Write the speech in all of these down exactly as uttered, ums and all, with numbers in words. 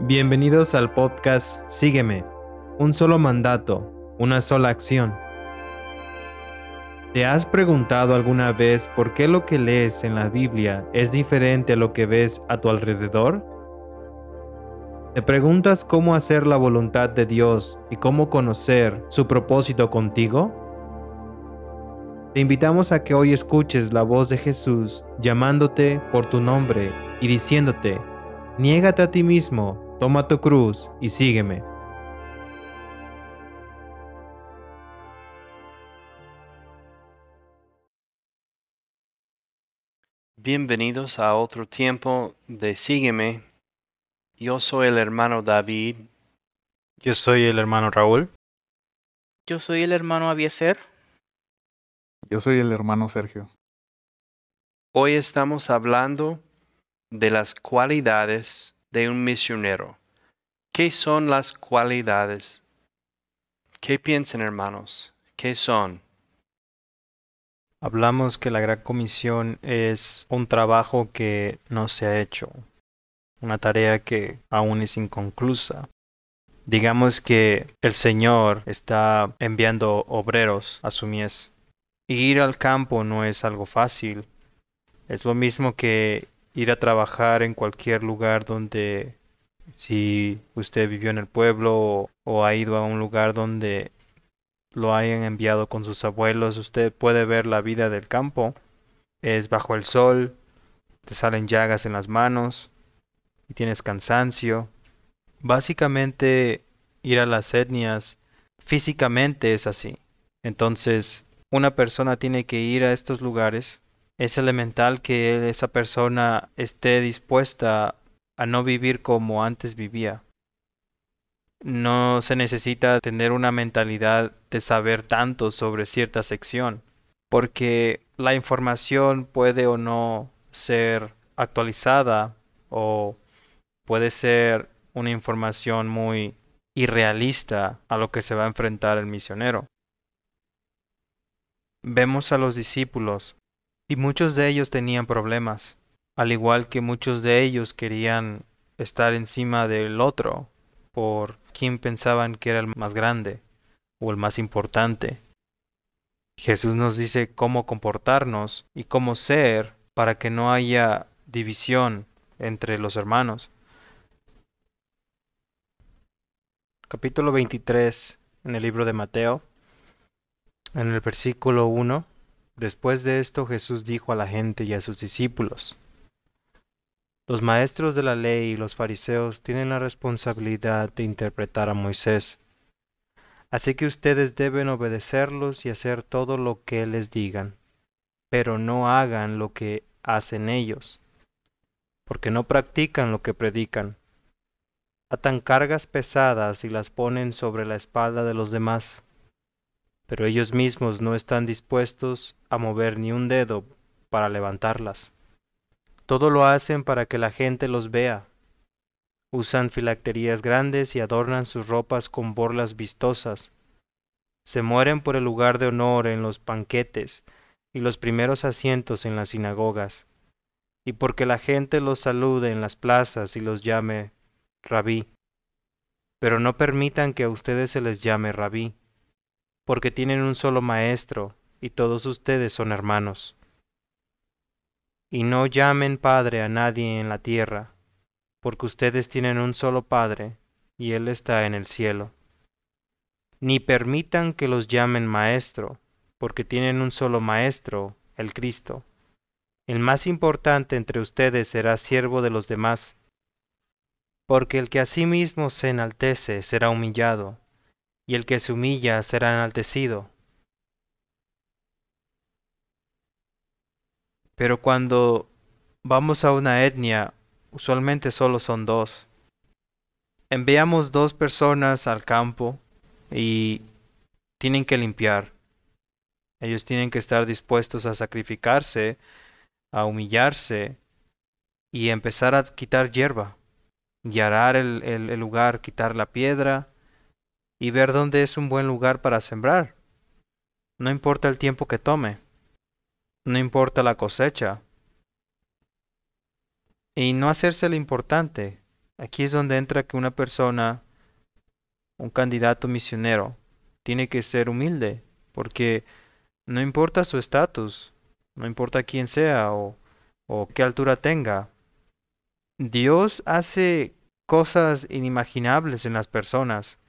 Bienvenidos al podcast Sígueme, un solo mandato, una sola acción. ¿Te has preguntado alguna vez por qué lo que lees en la Biblia es diferente a lo que ves a tu alrededor? ¿Te preguntas cómo hacer la voluntad de Dios y cómo conocer su propósito contigo? Te invitamos a que hoy escuches la voz de Jesús llamándote por tu nombre y diciéndote: niégate a ti mismo, toma tu cruz y sígueme. Bienvenidos a otro tiempo de Sígueme. Yo soy el hermano David. Yo soy el hermano Raúl. Yo soy el hermano Avieser. Yo soy el hermano Sergio. Hoy estamos hablando de las cualidades de un misionero. ¿Qué son las cualidades? ¿Qué piensan, hermanos? ¿Qué son? Hablamos que la Gran Comisión es un trabajo que no se ha hecho, una tarea que aún es inconclusa. Digamos que el Señor está enviando obreros a su mies. Ir al campo no es algo fácil. Es lo mismo que ir a trabajar en cualquier lugar donde, si usted vivió en el pueblo o, o ha ido a un lugar donde lo hayan enviado con sus abuelos, usted puede ver la vida del campo. Es bajo el sol, te salen llagas en las manos y tienes cansancio. Básicamente, ir a las etnias físicamente es así. Entonces, una persona tiene que ir a estos lugares. Es elemental que esa persona esté dispuesta a no vivir como antes vivía. No se necesita tener una mentalidad de saber tanto sobre cierta sección, porque la información puede o no ser actualizada o puede ser una información muy irrealista a lo que se va a enfrentar el misionero. Vemos a los discípulos. Y muchos de ellos tenían problemas, al igual que muchos de ellos querían estar encima del otro por quien pensaban que era el más grande o el más importante. Jesús nos dice cómo comportarnos y cómo ser para que no haya división entre los hermanos. Capítulo veintitrés en el libro de Mateo, en el versículo uno. Después de esto, Jesús dijo a la gente y a sus discípulos: los maestros de la ley y los fariseos tienen la responsabilidad de interpretar a Moisés. Así que ustedes deben obedecerlos y hacer todo lo que les digan, pero no hagan lo que hacen ellos, porque no practican lo que predican. Atan cargas pesadas y las ponen sobre la espalda de los demás, pero ellos mismos no están dispuestos a mover ni un dedo para levantarlas. Todo lo hacen para que la gente los vea. Usan filacterías grandes y adornan sus ropas con borlas vistosas. Se mueren por el lugar de honor en los banquetes y los primeros asientos en las sinagogas, y porque la gente los salude en las plazas y los llame rabí. Pero no permitan que a ustedes se les llame rabí, porque tienen un solo maestro, y todos ustedes son hermanos. Y no llamen padre a nadie en la tierra, porque ustedes tienen un solo padre, y él está en el cielo. Ni permitan que los llamen maestro, porque tienen un solo maestro, el Cristo. El más importante entre ustedes será siervo de los demás, porque el que a sí mismo se enaltece será humillado, y el que se humilla será enaltecido. Pero cuando vamos a una etnia, usualmente solo son dos. Enviamos dos personas al campo y tienen que limpiar. Ellos tienen que estar dispuestos a sacrificarse, a humillarse y empezar a quitar hierba, y arar el, el, el lugar, quitar la piedra, y ver dónde es un buen lugar para sembrar. No importa el tiempo que tome, no importa la cosecha, y no hacerse lo importante, Aquí es donde entra que una persona, un candidato misionero, tiene que ser humilde, porque no importa su estatus, no importa quién sea o, o qué altura tenga. Dios hace cosas inimaginables en las personas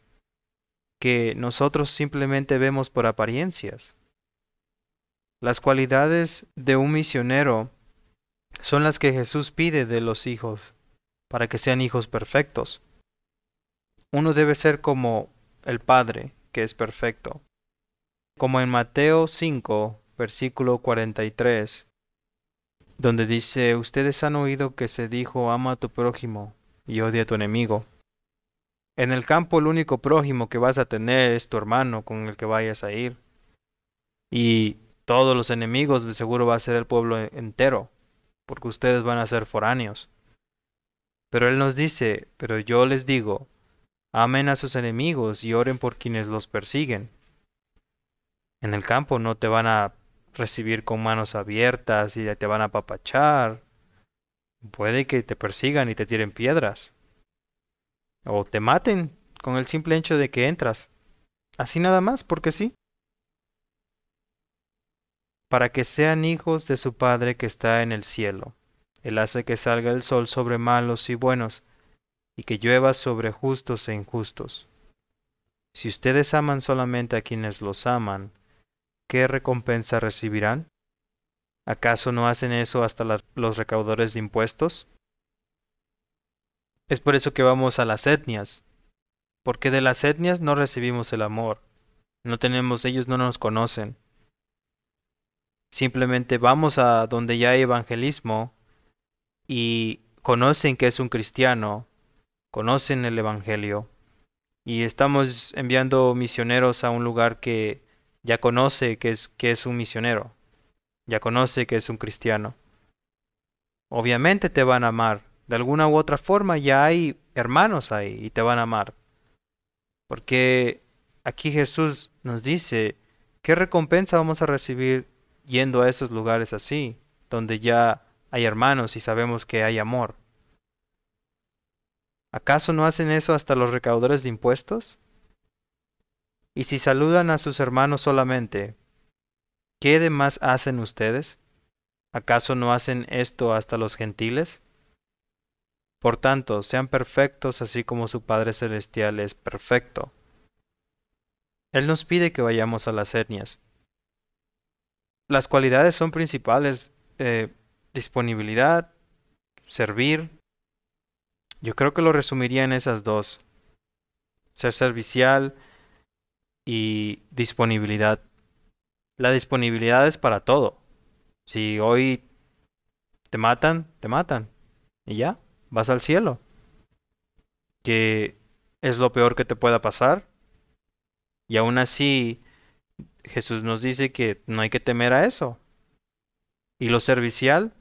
que nosotros simplemente vemos por apariencias. Las cualidades de un misionero son las que Jesús pide de los hijos para que sean hijos perfectos. Uno debe ser como el Padre, que es perfecto. Como en Mateo cinco, versículo cuarenta y tres, donde dice, ustedes han oído que se dijo, ama a tu prójimo y odia a tu enemigo. En el campo el único prójimo que vas a tener es tu hermano con el que vayas a ir. Y todos los enemigos seguro va a ser el pueblo entero, porque ustedes van a ser foráneos. Pero Él nos dice, pero yo les digo, amen a sus enemigos y oren por quienes los persiguen. En el campo no te van a recibir con manos abiertas y te van a apapachar. Puede que te persigan y te tiren piedras. O te maten con el simple hecho de que entras. Así nada más, porque sí. Para que sean hijos de su Padre que está en el cielo. Él hace que salga el sol sobre malos y buenos, y que llueva sobre justos e injustos. Si ustedes aman solamente a quienes los aman, ¿qué recompensa recibirán? ¿Acaso no hacen eso hasta la, los recaudadores de impuestos? Es por eso que vamos a las etnias, porque de las etnias no recibimos el amor. No tenemos, ellos no nos conocen. Simplemente vamos a donde ya hay evangelismo, y conocen que es un cristiano, conocen el evangelio, y estamos enviando misioneros a un lugar que ya conoce que es, que es un misionero, ya conoce que es un cristiano. Obviamente te van a amar, de alguna u otra forma ya hay hermanos ahí y te van a amar. Porque aquí Jesús nos dice, ¿qué recompensa vamos a recibir yendo a esos lugares así, donde ya hay hermanos y sabemos que hay amor? ¿Acaso no hacen eso hasta los recaudadores de impuestos? Y si saludan a sus hermanos solamente, ¿qué demás hacen ustedes? ¿Acaso no hacen esto hasta los gentiles? Por tanto, sean perfectos así como su Padre Celestial es perfecto. Él nos pide que vayamos a las etnias. Las cualidades son principales, eh, disponibilidad, servir. Yo creo que lo resumiría en esas dos. Ser servicial y disponibilidad. La disponibilidad es para todo. Si hoy te matan, te matan. Y ya, vas al cielo. Que es lo peor que te pueda pasar. Y aún así, Jesús nos dice que no hay que temer a eso. Y lo servicial.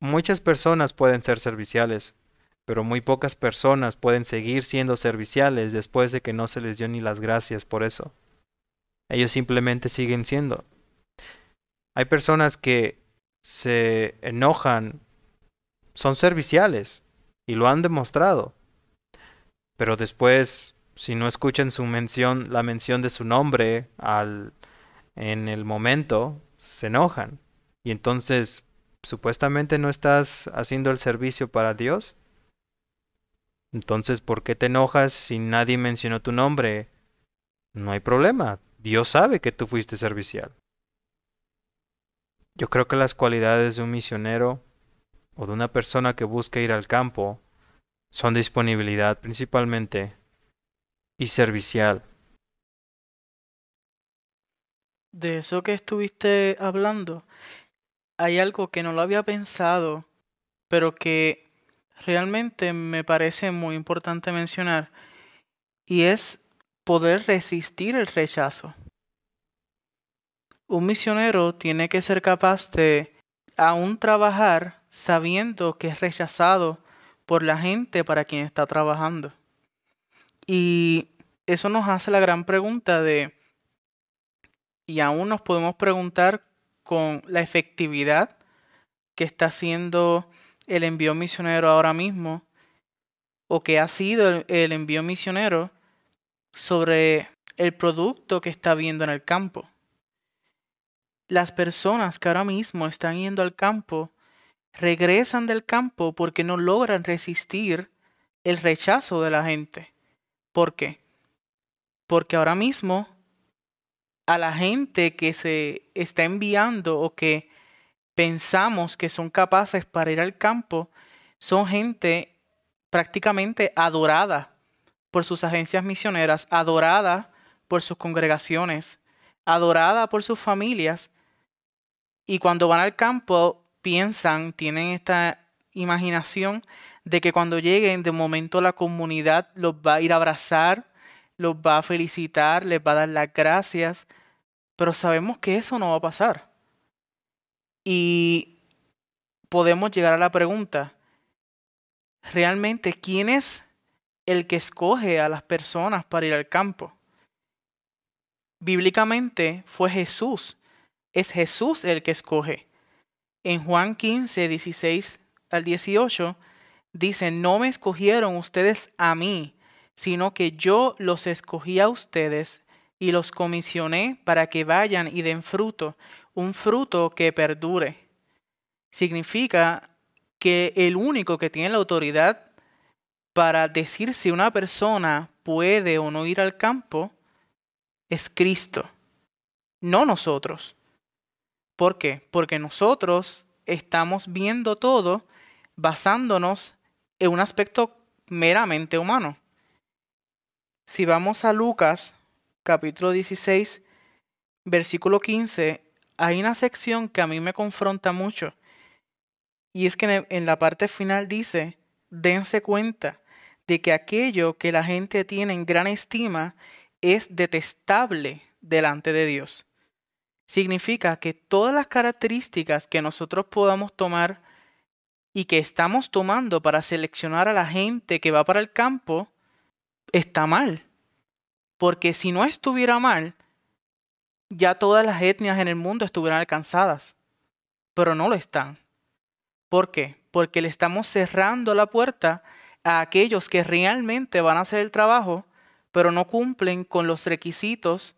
Muchas personas pueden ser serviciales, pero muy pocas personas pueden seguir siendo serviciales después de que no se les dio ni las gracias por eso. Ellos simplemente siguen siendo. Hay personas que se enojan, son serviciales y lo han demostrado. Pero después, si no escuchan su mención, la mención de su nombre al, en el momento, se enojan. Y entonces, supuestamente no estás haciendo el servicio para Dios. Entonces, ¿por qué te enojas si nadie mencionó tu nombre? No hay problema. Dios sabe que tú fuiste servicial. Yo creo que las cualidades de un misionero o de una persona que busca ir al campo son disponibilidad principalmente y servicial. De eso que estuviste hablando, hay algo que no lo había pensado, pero que realmente me parece muy importante mencionar, y es poder resistir el rechazo. Un misionero tiene que ser capaz de aún trabajar sabiendo que es rechazado por la gente para quien está trabajando. Y eso nos hace la gran pregunta de, y aún nos podemos preguntar con la efectividad que está haciendo el envío misionero ahora mismo o que ha sido el, el envío misionero sobre el producto que está viendo en el campo. Las personas que ahora mismo están yendo al campo regresan del campo porque no logran resistir el rechazo de la gente. ¿Por qué? Porque ahora mismo a la gente que se está enviando o que pensamos que son capaces para ir al campo son gente prácticamente adorada por sus agencias misioneras, adorada por sus congregaciones, adorada por sus familias. Y cuando van al campo piensan, tienen esta imaginación de que cuando lleguen, de momento la comunidad los va a ir a abrazar, los va a felicitar, les va a dar las gracias, pero sabemos que eso no va a pasar. Y podemos llegar a la pregunta, ¿realmente quién es el que escoge a las personas para ir al campo? Bíblicamente fue Jesús, es Jesús el que escoge. En Juan quince, dieciséis al dieciocho, dice, no me escogieron ustedes a mí, sino que yo los escogí a ustedes y los comisioné para que vayan y den fruto, un fruto que perdure. Significa que el único que tiene la autoridad para decir si una persona puede o no ir al campo es Cristo, no nosotros. ¿Por qué? Porque nosotros estamos viendo todo basándonos en un aspecto meramente humano. Si vamos a Lucas, capítulo dieciséis, versículo quince, hay una sección que a mí me confronta mucho. Y es que en la parte final dice, dense cuenta de que aquello que la gente tiene en gran estima es detestable delante de Dios. Significa que todas las características que nosotros podamos tomar y que estamos tomando para seleccionar a la gente que va para el campo, está mal. Porque si no estuviera mal, ya todas las etnias en el mundo estuvieran alcanzadas. Pero no lo están. ¿Por qué? Porque le estamos cerrando la puerta a aquellos que realmente van a hacer el trabajo, pero no cumplen con los requisitos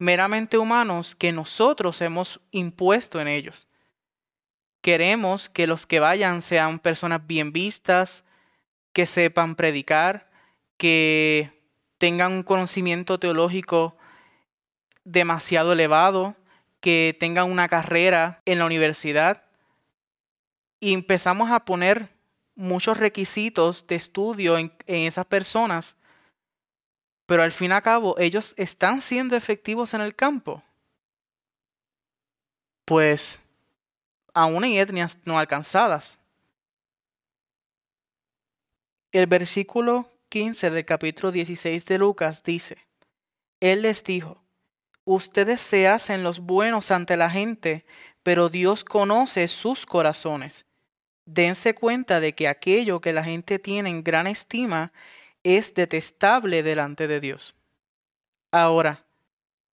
meramente humanos que nosotros hemos impuesto en ellos. Queremos que los que vayan sean personas bien vistas, que sepan predicar, que tengan un conocimiento teológico demasiado elevado, que tengan una carrera en la universidad. Y empezamos a poner muchos requisitos de estudio en, en esas personas, pero al fin y al cabo, ¿ellos están siendo efectivos en el campo? Pues aún hay etnias no alcanzadas. El versículo quince del capítulo dieciséis de Lucas dice, Él les dijo, ustedes se hacen los buenos ante la gente, pero Dios conoce sus corazones. Dense cuenta de que aquello que la gente tiene en gran estima es detestable delante de Dios. Ahora,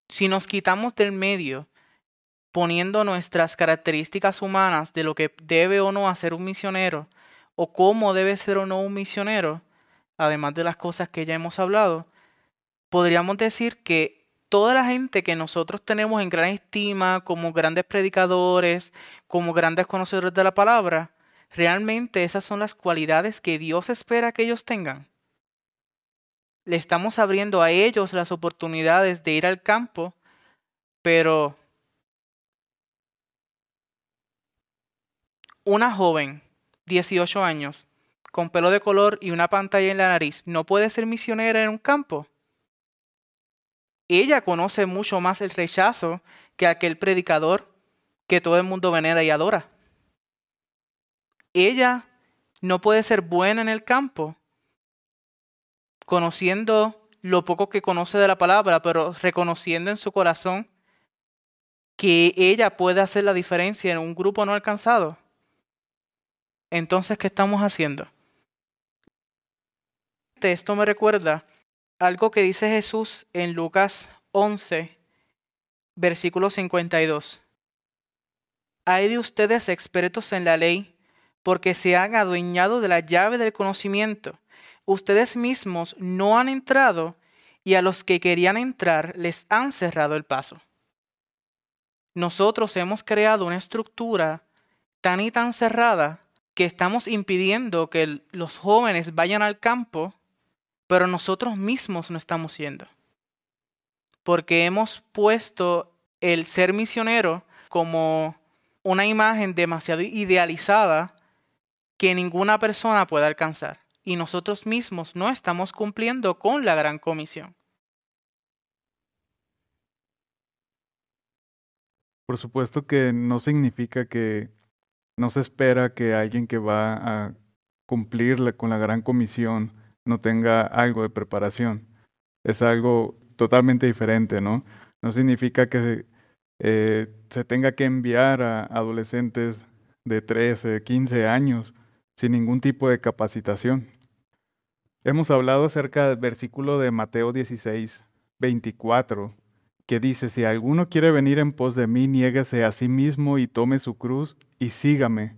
si nos quitamos del medio, poniendo nuestras características humanas de lo que debe o no hacer un misionero, o cómo debe ser o no un misionero, además de las cosas que ya hemos hablado, podríamos decir que toda la gente que nosotros tenemos en gran estima, como grandes predicadores, como grandes conocedores de la palabra, realmente esas son las cualidades que Dios espera que ellos tengan. Le estamos abriendo a ellos las oportunidades de ir al campo, pero una joven, dieciocho años, con pelo de color y una pantalla en la nariz, ¿no puede ser misionera en un campo? Ella conoce mucho más el rechazo que aquel predicador que todo el mundo venera y adora. Ella no puede ser buena en el campo, conociendo lo poco que conoce de la palabra, pero reconociendo en su corazón que ella puede hacer la diferencia en un grupo no alcanzado. Entonces, ¿qué estamos haciendo? Esto me recuerda algo que dice Jesús en Lucas once, versículo cincuenta y dos. Hay de ustedes expertos en la ley, porque se han adueñado de la llave del conocimiento. ustedes mismos no han entrado y a los que querían entrar les han cerrado el paso. Nosotros hemos creado una estructura tan y tan cerrada que estamos impidiendo que los jóvenes vayan al campo, pero nosotros mismos no estamos yendo. Porque hemos puesto el ser misionero como una imagen demasiado idealizada que ninguna persona puede alcanzar. Y nosotros mismos no estamos cumpliendo con la gran comisión. Por supuesto que no significa que no se espera que alguien que va a cumplir la, con la gran comisión no tenga algo de preparación. Es algo totalmente diferente, ¿no? No significa que eh, se tenga que enviar a adolescentes de trece, quince años sin ningún tipo de capacitación. Hemos hablado acerca del versículo de Mateo dieciséis, veinticuatro, que dice, si alguno quiere venir en pos de mí, niéguese a sí mismo y tome su cruz y sígame.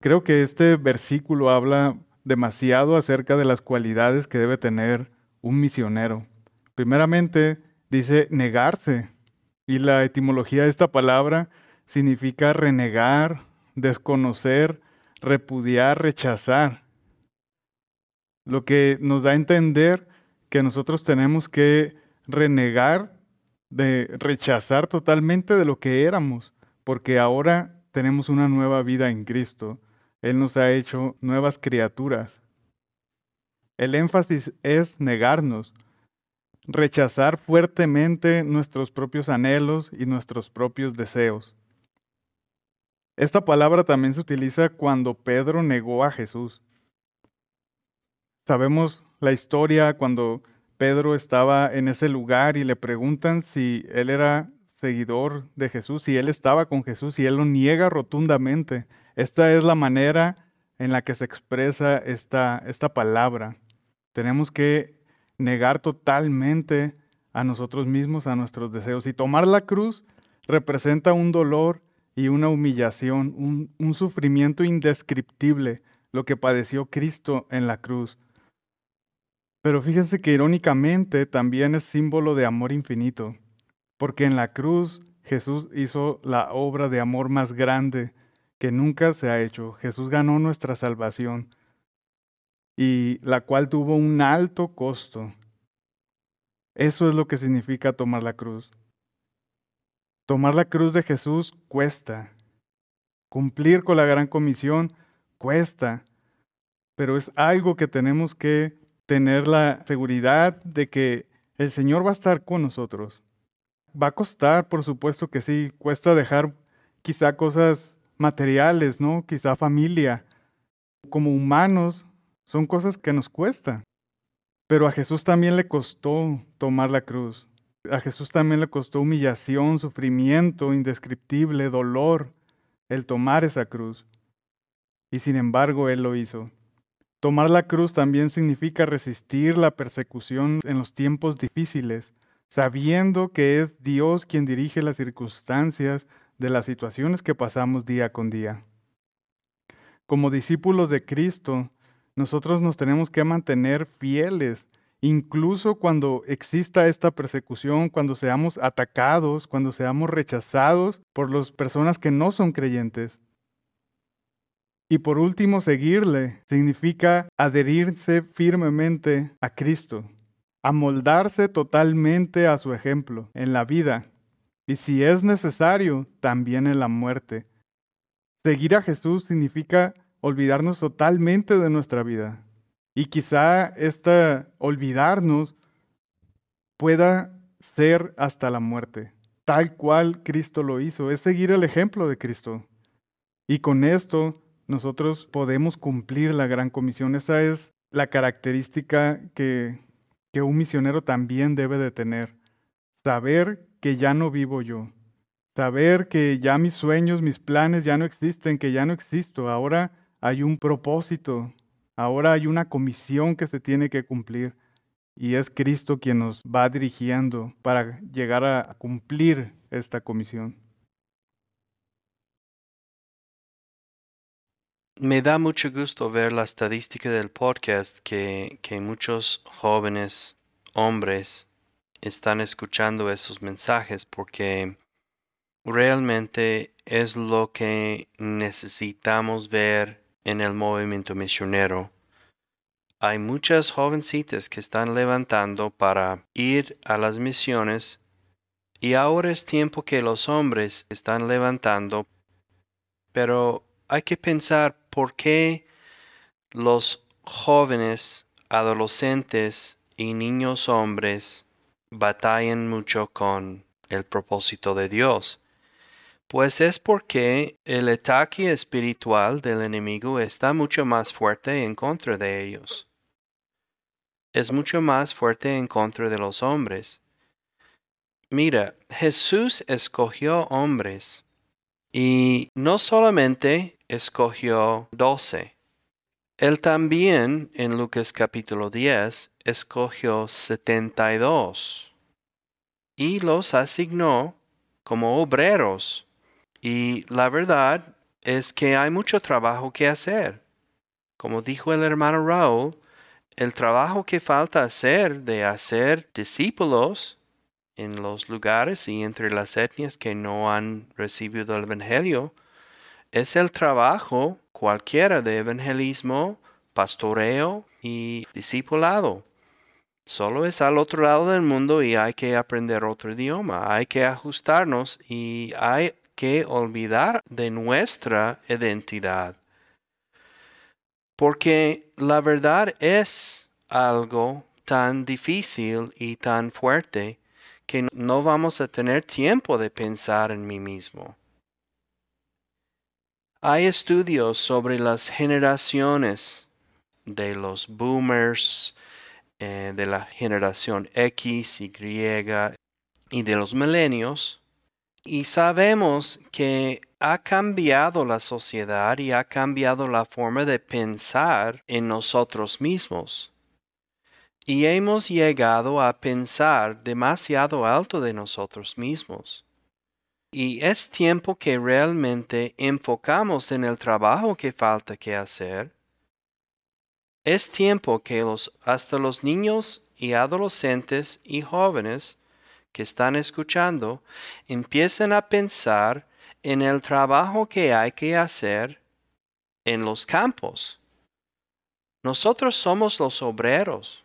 Creo que este versículo habla demasiado acerca de las cualidades que debe tener un misionero. Primeramente, dice negarse, y la etimología de esta palabra significa renegar, desconocer, repudiar, rechazar. Lo que nos da a entender que nosotros tenemos que renegar, de rechazar totalmente de lo que éramos, porque ahora tenemos una nueva vida en Cristo. Él nos ha hecho nuevas criaturas. El énfasis es negarnos, rechazar fuertemente nuestros propios anhelos y nuestros propios deseos. Esta palabra también se utiliza cuando Pedro negó a Jesús. Sabemos la historia cuando Pedro estaba en ese lugar y le preguntan si él era seguidor de Jesús, si él estaba con Jesús, y él lo niega rotundamente. Esta es la manera en la que se expresa esta, esta palabra. Tenemos que negar totalmente a nosotros mismos, a nuestros deseos. Y tomar la cruz representa un dolor y una humillación, un, un sufrimiento indescriptible, lo que padeció Cristo en la cruz. Pero fíjense que irónicamente también es símbolo de amor infinito, porque en la cruz Jesús hizo la obra de amor más grande que nunca se ha hecho. Jesús ganó nuestra salvación, y la cual tuvo un alto costo. Eso es lo que significa tomar la cruz. Tomar la cruz de Jesús cuesta. Cumplir con la gran comisión cuesta, pero es algo que tenemos que tener la seguridad de que el Señor va a estar con nosotros. Va a costar, por supuesto que sí, cuesta dejar quizá cosas materiales, ¿no? Quizá familia. Como humanos son cosas que nos cuesta. Pero a Jesús también le costó tomar la cruz. A Jesús también le costó humillación, sufrimiento indescriptible, dolor, el tomar esa cruz. Y sin embargo, Él lo hizo. Tomar la cruz también significa resistir la persecución en los tiempos difíciles, sabiendo que es Dios quien dirige las circunstancias de las situaciones que pasamos día con día. Como discípulos de Cristo, nosotros nos tenemos que mantener fieles, incluso cuando exista esta persecución, cuando seamos atacados, cuando seamos rechazados por las personas que no son creyentes. Y por último, seguirle significa adherirse firmemente a Cristo, amoldarse totalmente a su ejemplo en la vida y, si es necesario, también en la muerte. Seguir a Jesús significa olvidarnos totalmente de nuestra vida, y quizá este olvidarnos pueda ser hasta la muerte, tal cual Cristo lo hizo. Es seguir el ejemplo de Cristo, y con esto nosotros podemos cumplir la gran comisión. Esa es la característica que, que un misionero también debe de tener. Saber que ya no vivo yo. Saber que ya mis sueños, mis planes ya no existen, que ya no existo. Ahora hay un propósito. Ahora hay una comisión que se tiene que cumplir. Y es Cristo quien nos va dirigiendo para llegar a cumplir esta comisión. me da mucho gusto ver la estadística del podcast que, que muchos jóvenes hombres están escuchando esos mensajes, porque realmente es lo que necesitamos ver en el movimiento misionero. Hay muchas jovencitas que están levantando para ir a las misiones, y ahora es tiempo que los hombres están levantando. Pero hay que pensar por qué los jóvenes, adolescentes y niños hombres batallan mucho con el propósito de Dios. Pues es porque el ataque espiritual del enemigo está mucho más fuerte en contra de ellos. Es mucho más fuerte en contra de los hombres. Mira, Jesús escogió hombres, y no solamente escogió doce. Él también, en Lucas capítulo diez, escogió setenta y dos y los asignó como obreros. Y la verdad es que hay mucho trabajo que hacer. Como dijo el hermano Raúl, el trabajo que falta hacer de hacer discípulos en los lugares y entre las etnias que no han recibido el evangelio es el trabajo cualquiera de evangelismo, pastoreo y discipulado. Solo es al otro lado del mundo y hay que aprender otro idioma, hay que ajustarnos y hay que olvidar de nuestra identidad. Porque la verdad es algo tan difícil y tan fuerte que no vamos a tener tiempo de pensar en mí mismo. Hay estudios sobre las generaciones de los boomers, eh, de la generación X, Y y de los millennials. Y sabemos que ha cambiado la sociedad y ha cambiado la forma de pensar en nosotros mismos. Y hemos llegado a pensar demasiado alto de nosotros mismos. Y es tiempo que realmente enfocamos en el trabajo que falta que hacer. Es tiempo que los, hasta los niños y adolescentes y jóvenes que están escuchando, empiecen a pensar en el trabajo que hay que hacer en los campos. Nosotros somos los obreros.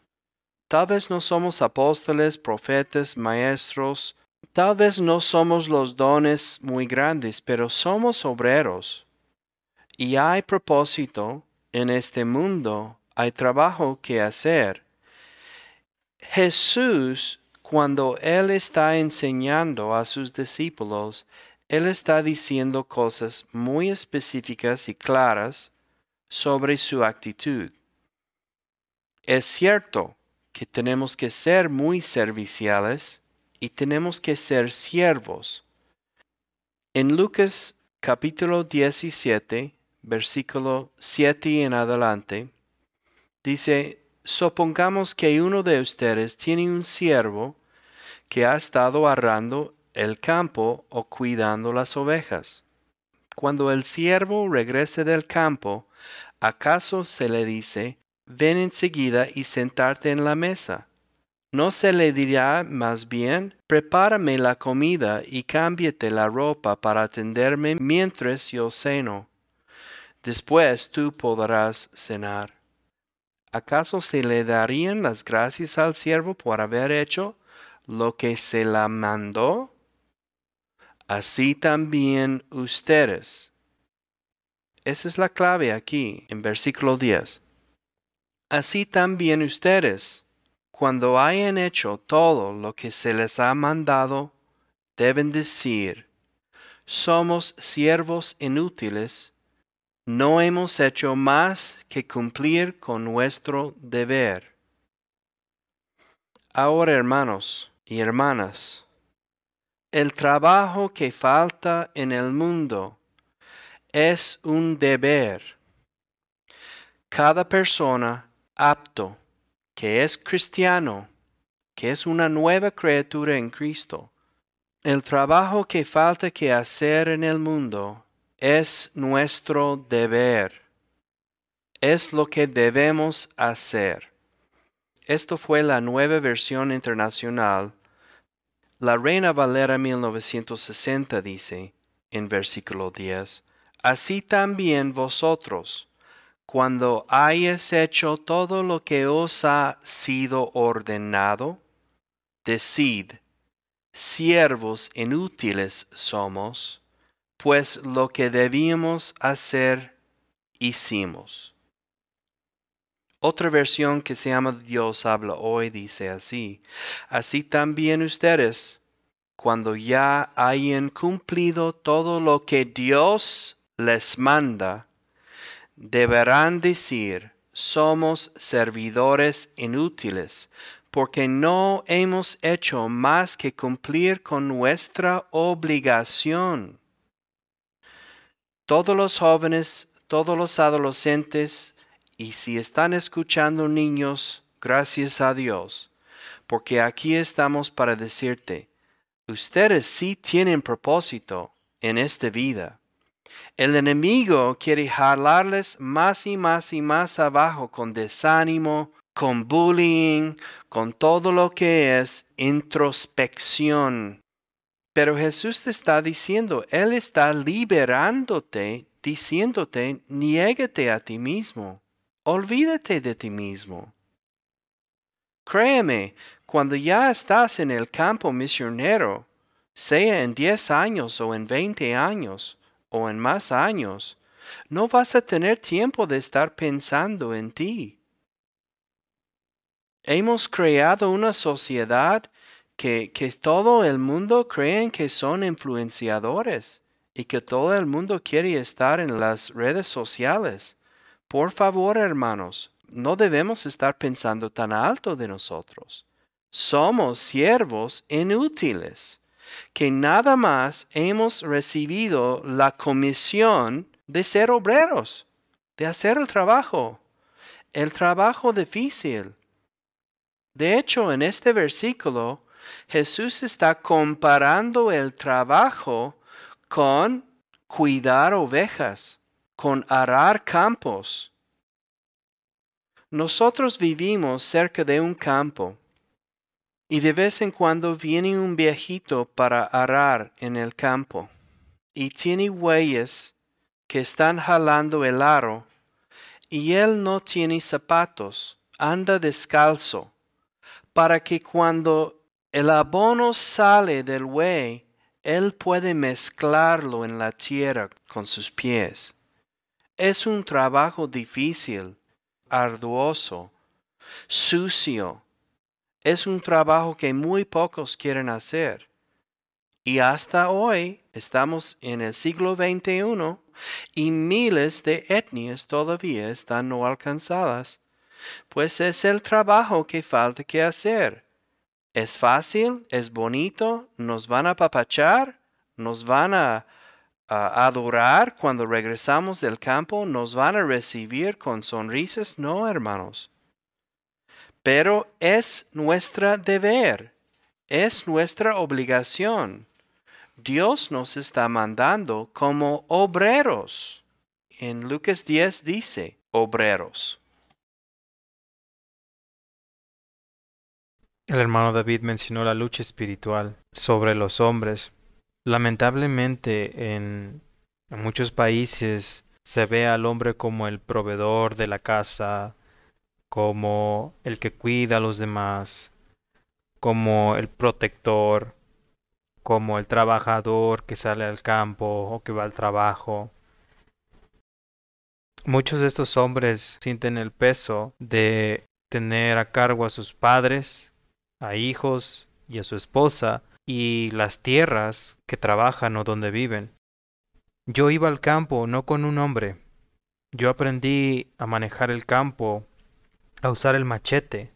Tal vez no somos apóstoles, profetas, maestros. Tal vez no somos los dones muy grandes, pero somos obreros. Y hay propósito en este mundo. Hay trabajo que hacer. Jesús, cuando Él está enseñando a sus discípulos, Él está diciendo cosas muy específicas y claras sobre su actitud. Es cierto que tenemos que ser muy serviciales y tenemos que ser siervos. En Lucas capítulo diecisiete, versículo siete y en adelante, dice: Supongamos que uno de ustedes tiene un siervo que ha estado arando el campo o cuidando las ovejas. Cuando el siervo regrese del campo, ¿acaso se le dice, ven enseguida y sentarte en la mesa? ¿No se le dirá más bien, prepárame la comida y cámbiate la ropa para atenderme mientras yo ceno? Después tú podrás cenar. ¿Acaso se le darían las gracias al siervo por haber hecho lo que se la mandó? Así también ustedes. Esa es la clave aquí, en versículo diez. Así también ustedes, cuando hayan hecho todo lo que se les ha mandado, deben decir, somos siervos inútiles. No hemos hecho más que cumplir con nuestro deber. Ahora, hermanos y hermanas, el trabajo que falta en el mundo es un deber. Cada persona apto, que es cristiano, que es una nueva criatura en Cristo, el trabajo que falta que hacer en el mundo es nuestro deber. es lo que debemos hacer. Esto fue la nueva versión internacional. La Reina Valera mil novecientos sesenta dice, en versículo diez, así también vosotros, cuando hayáis hecho todo lo que os ha sido ordenado, decid, siervos inútiles somos, pues lo que debíamos hacer, hicimos. Otra versión que se llama Dios habla hoy dice así, así también ustedes, cuando ya hayan cumplido todo lo que Dios les manda, deberán decir, somos servidores inútiles, porque no hemos hecho más que cumplir con nuestra obligación. Todos los jóvenes, todos los adolescentes, y si están escuchando niños, gracias a Dios, porque aquí estamos para decirte, ustedes sí tienen propósito en esta vida. El enemigo quiere jalarles más y más y más abajo con desánimo, con bullying, con todo lo que es introspección. Pero Jesús te está diciendo, Él está liberándote, diciéndote, niégate a ti mismo. Olvídate de ti mismo. Créeme, cuando ya estás en el campo misionero, sea en diez años o en veinte años o en más años, no vas a tener tiempo de estar pensando en ti. Hemos creado una sociedad que, que todo el mundo cree que son influenciadores y que todo el mundo quiere estar en las redes sociales. Por favor, hermanos, no debemos estar pensando tan alto de nosotros. Somos siervos inútiles, que nada más hemos recibido la comisión de ser obreros, de hacer el trabajo, el trabajo difícil. De hecho, en este versículo, Jesús está comparando el trabajo con cuidar ovejas, con arar campos. Nosotros vivimos cerca de un campo y de vez en cuando viene un viejito para arar en el campo y tiene bueyes que están jalando el aro y él no tiene zapatos, anda descalzo, para que cuando el abono sale del buey, él puede mezclarlo en la tierra con sus pies. Es un trabajo difícil, arduoso, sucio. Es un trabajo que muy pocos quieren hacer. Y hasta hoy, estamos en el siglo veintiuno y miles de etnias todavía están no alcanzadas. Pues es el trabajo que falta que hacer. Es fácil, es bonito, nos van a apapachar, nos van a A adorar cuando regresamos del campo, nos van a recibir con sonrisas, no, hermanos. Pero es nuestro deber, es nuestra obligación. Dios nos está mandando como obreros. En Lucas diez dice, obreros. El hermano David mencionó la lucha espiritual sobre los hombres. Lamentablemente en, en muchos países se ve al hombre como el proveedor de la casa, como el que cuida a los demás, como el protector, como el trabajador que sale al campo o que va al trabajo. Muchos de estos hombres sienten el peso de tener a cargo a sus padres, a hijos y a su esposa, y las tierras que trabajan o donde viven. Yo iba al campo no con un hombre. Yo aprendí a manejar el campo, a usar el machete.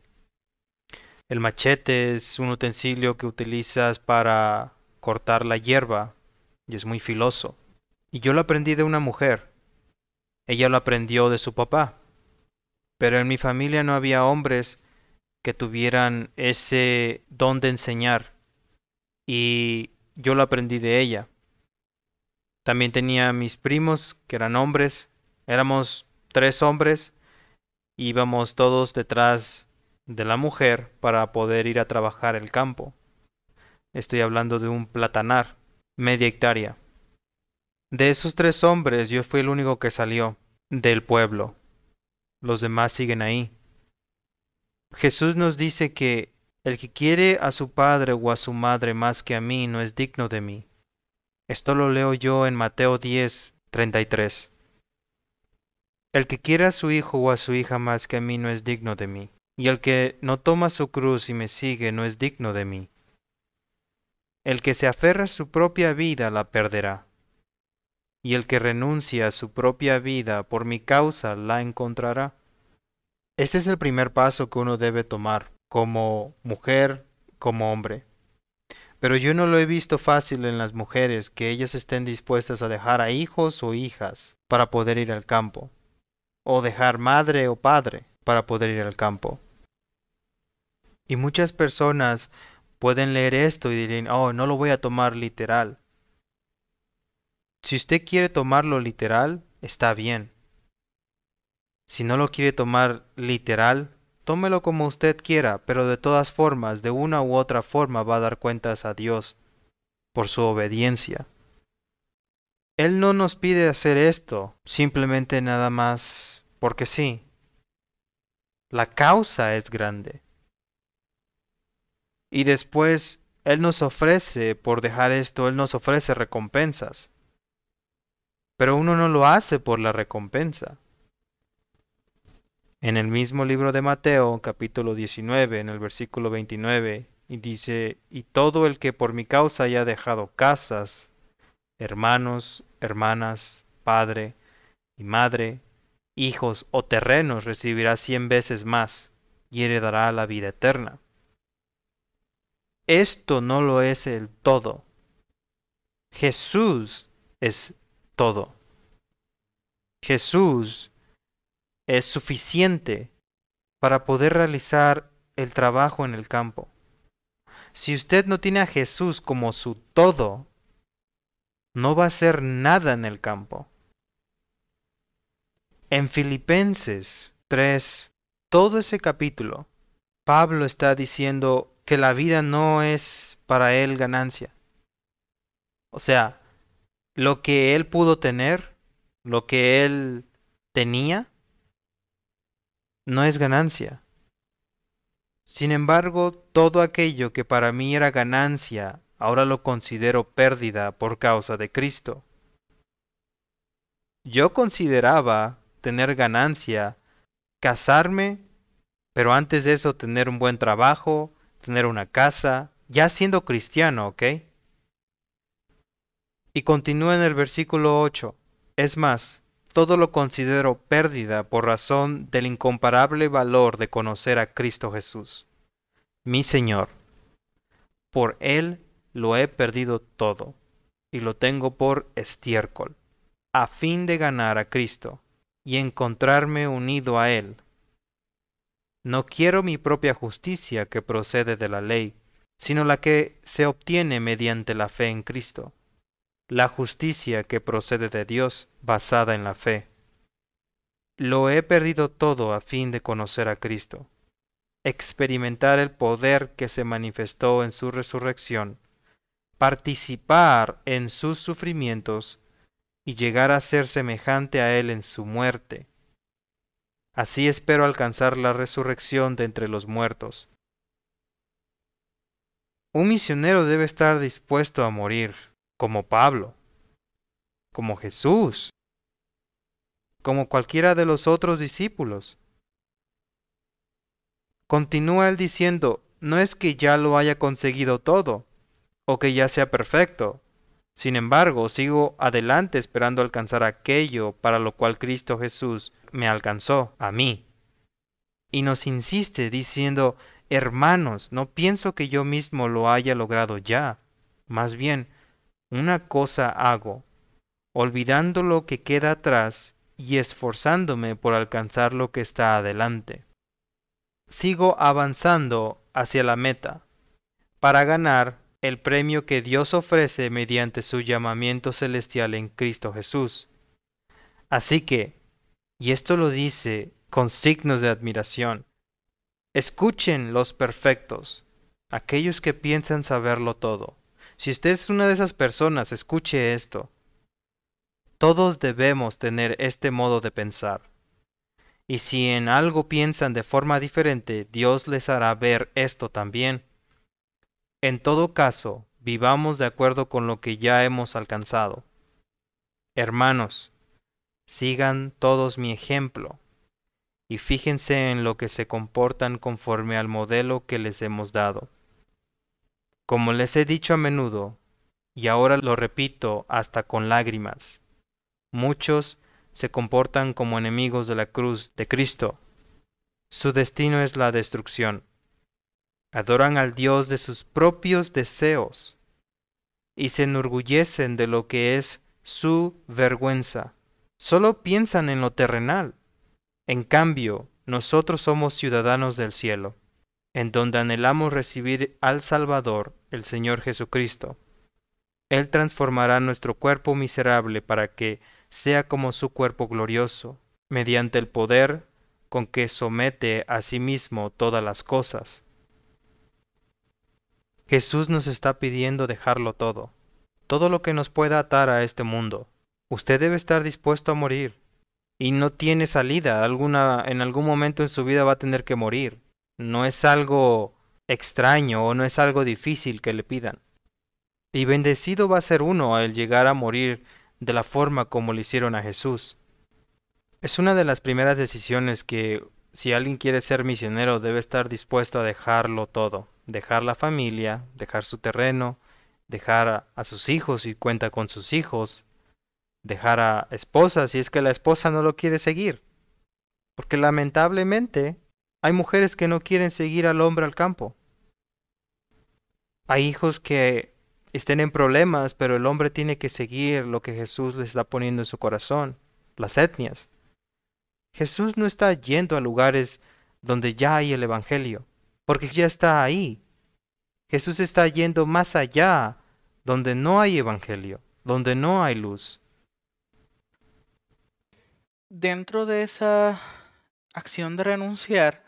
El machete es un utensilio que utilizas para cortar la hierba y es muy filoso. Y yo lo aprendí de una mujer. Ella lo aprendió de su papá. Pero en mi familia no había hombres que tuvieran ese don de enseñar. Y yo lo aprendí de ella. También tenía mis primos, que eran hombres. Éramos tres hombres, íbamos todos detrás de la mujer para poder ir a trabajar el campo. Estoy hablando de un platanar, media hectárea. De esos tres hombres, yo fui el único que salió del pueblo. Los demás siguen ahí. Jesús nos dice que el que quiere a su padre o a su madre más que a mí no es digno de mí. Esto lo leo yo en Mateo diez, treinta y tres. El que quiere a su hijo o a su hija más que a mí no es digno de mí, y el que no toma su cruz y me sigue no es digno de mí. El que se aferra a su propia vida la perderá, y el que renuncia a su propia vida por mi causa la encontrará. Este es el primer paso que uno debe tomar, como mujer, como hombre. Pero yo no lo he visto fácil en las mujeres que ellas estén dispuestas a dejar a hijos o hijas para poder ir al campo, o dejar madre o padre para poder ir al campo. Y muchas personas pueden leer esto y dirán, oh, no lo voy a tomar literal. Si usted quiere tomarlo literal, está bien. Si no lo quiere tomar literal, tómelo como usted quiera, pero de todas formas, de una u otra forma va a dar cuentas a Dios por su obediencia. Él no nos pide hacer esto simplemente nada más porque sí. La causa es grande. Y después, Él nos ofrece, por dejar esto, Él nos ofrece recompensas. Pero uno no lo hace por la recompensa. En el mismo libro de Mateo, capítulo diecinueve, en el versículo veintinueve, y dice, y todo el que por mi causa haya dejado casas, hermanos, hermanas, padre y madre, hijos o terrenos recibirá cien veces más y heredará la vida eterna. Esto no lo es el todo. Jesús es todo. Jesús es suficiente para poder realizar el trabajo en el campo. Si usted no tiene a Jesús como su todo, no va a hacer nada en el campo. En Filipenses tres, todo ese capítulo, Pablo está diciendo que la vida no es para él ganancia. O sea, lo que él pudo tener, lo que él tenía, no es ganancia. Sin embargo, todo aquello que para mí era ganancia, ahora lo considero pérdida por causa de Cristo. Yo consideraba tener ganancia casarme, pero antes de eso tener un buen trabajo, tener una casa, ya siendo cristiano, ¿ok? Y continúa en el versículo ocho. Es más, todo lo considero pérdida por razón del incomparable valor de conocer a Cristo Jesús, mi Señor. Por Él lo he perdido todo, y lo tengo por estiércol, a fin de ganar a Cristo y encontrarme unido a Él. No quiero mi propia justicia que procede de la ley, sino la que se obtiene mediante la fe en Cristo, la justicia que procede de Dios basada en la fe. Lo he perdido todo a fin de conocer a Cristo, experimentar el poder que se manifestó en su resurrección, participar en sus sufrimientos y llegar a ser semejante a Él en su muerte. Así espero alcanzar la resurrección de entre los muertos. Un misionero debe estar dispuesto a morir, como Pablo, como Jesús, como cualquiera de los otros discípulos. Continúa él diciendo, no es que ya lo haya conseguido todo, o que ya sea perfecto. Sin embargo, sigo adelante esperando alcanzar aquello para lo cual Cristo Jesús me alcanzó a mí. Y nos insiste diciendo, hermanos, no pienso que yo mismo lo haya logrado ya. Más bien, una cosa hago, olvidando lo que queda atrás y esforzándome por alcanzar lo que está adelante. Sigo avanzando hacia la meta, para ganar el premio que Dios ofrece mediante su llamamiento celestial en Cristo Jesús. Así que, Y esto lo dice con signos de admiración. Escuchen los perfectos, aquellos que piensan saberlo todo. Si usted es una de esas personas, escuche esto. Todos debemos tener este modo de pensar. Y si en algo piensan de forma diferente, Dios les hará ver esto también. En todo caso, vivamos de acuerdo con lo que ya hemos alcanzado. Hermanos, sigan todos mi ejemplo, y fíjense en lo que se comportan conforme al modelo que les hemos dado. Como les he dicho a menudo, y ahora lo repito hasta con lágrimas, muchos se comportan como enemigos de la cruz de Cristo. Su destino es la destrucción. Adoran al Dios de sus propios deseos y se enorgullecen de lo que es su vergüenza. Solo piensan en lo terrenal. En cambio, nosotros somos ciudadanos del cielo, en donde anhelamos recibir al Salvador, el Señor Jesucristo. Él transformará nuestro cuerpo miserable para que sea como su cuerpo glorioso, mediante el poder con que somete a sí mismo todas las cosas. Jesús nos está pidiendo dejarlo todo, todo lo que nos pueda atar a este mundo. Usted debe estar dispuesto a morir, y no tiene salida, alguna, en algún momento en su vida va a tener que morir. No es algo extraño o no es algo difícil que le pidan. Y bendecido va a ser uno al llegar a morir de la forma como le hicieron a Jesús. Es una de las primeras decisiones que, si alguien quiere ser misionero, debe estar dispuesto a dejarlo todo. Dejar la familia, dejar su terreno, dejar a, a sus hijos si cuenta con sus hijos, dejar a esposa si es que la esposa no lo quiere seguir. Porque lamentablemente hay mujeres que no quieren seguir al hombre al campo. Hay hijos que estén en problemas, pero el hombre tiene que seguir lo que Jesús les está poniendo en su corazón, las etnias. Jesús no está yendo a lugares donde ya hay el evangelio, porque ya está ahí. Jesús está yendo más allá, donde no hay evangelio, donde no hay luz. Dentro de esa acción de renunciar,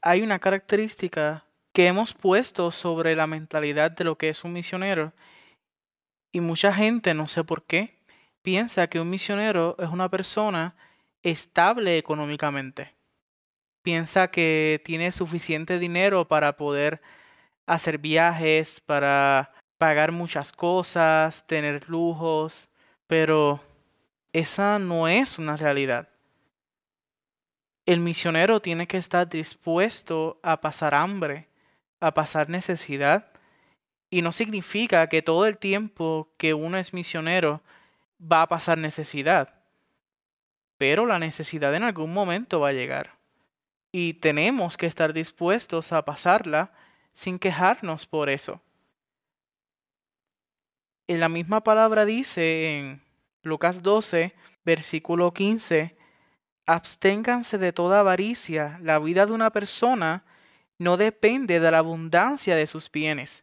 hay una característica que hemos puesto sobre la mentalidad de lo que es un misionero. Y mucha gente, no sé por qué, piensa que un misionero es una persona estable económicamente. Piensa que tiene suficiente dinero para poder hacer viajes, para pagar muchas cosas, tener lujos, pero esa no es una realidad. El misionero tiene que estar dispuesto a pasar hambre, a pasar necesidad, y no significa que todo el tiempo que uno es misionero va a pasar necesidad, pero la necesidad en algún momento va a llegar. Y tenemos que estar dispuestos a pasarla sin quejarnos por eso. En la misma palabra dice en Lucas doce, versículo quince, absténganse de toda avaricia, la vida de una persona no depende de la abundancia de sus bienes.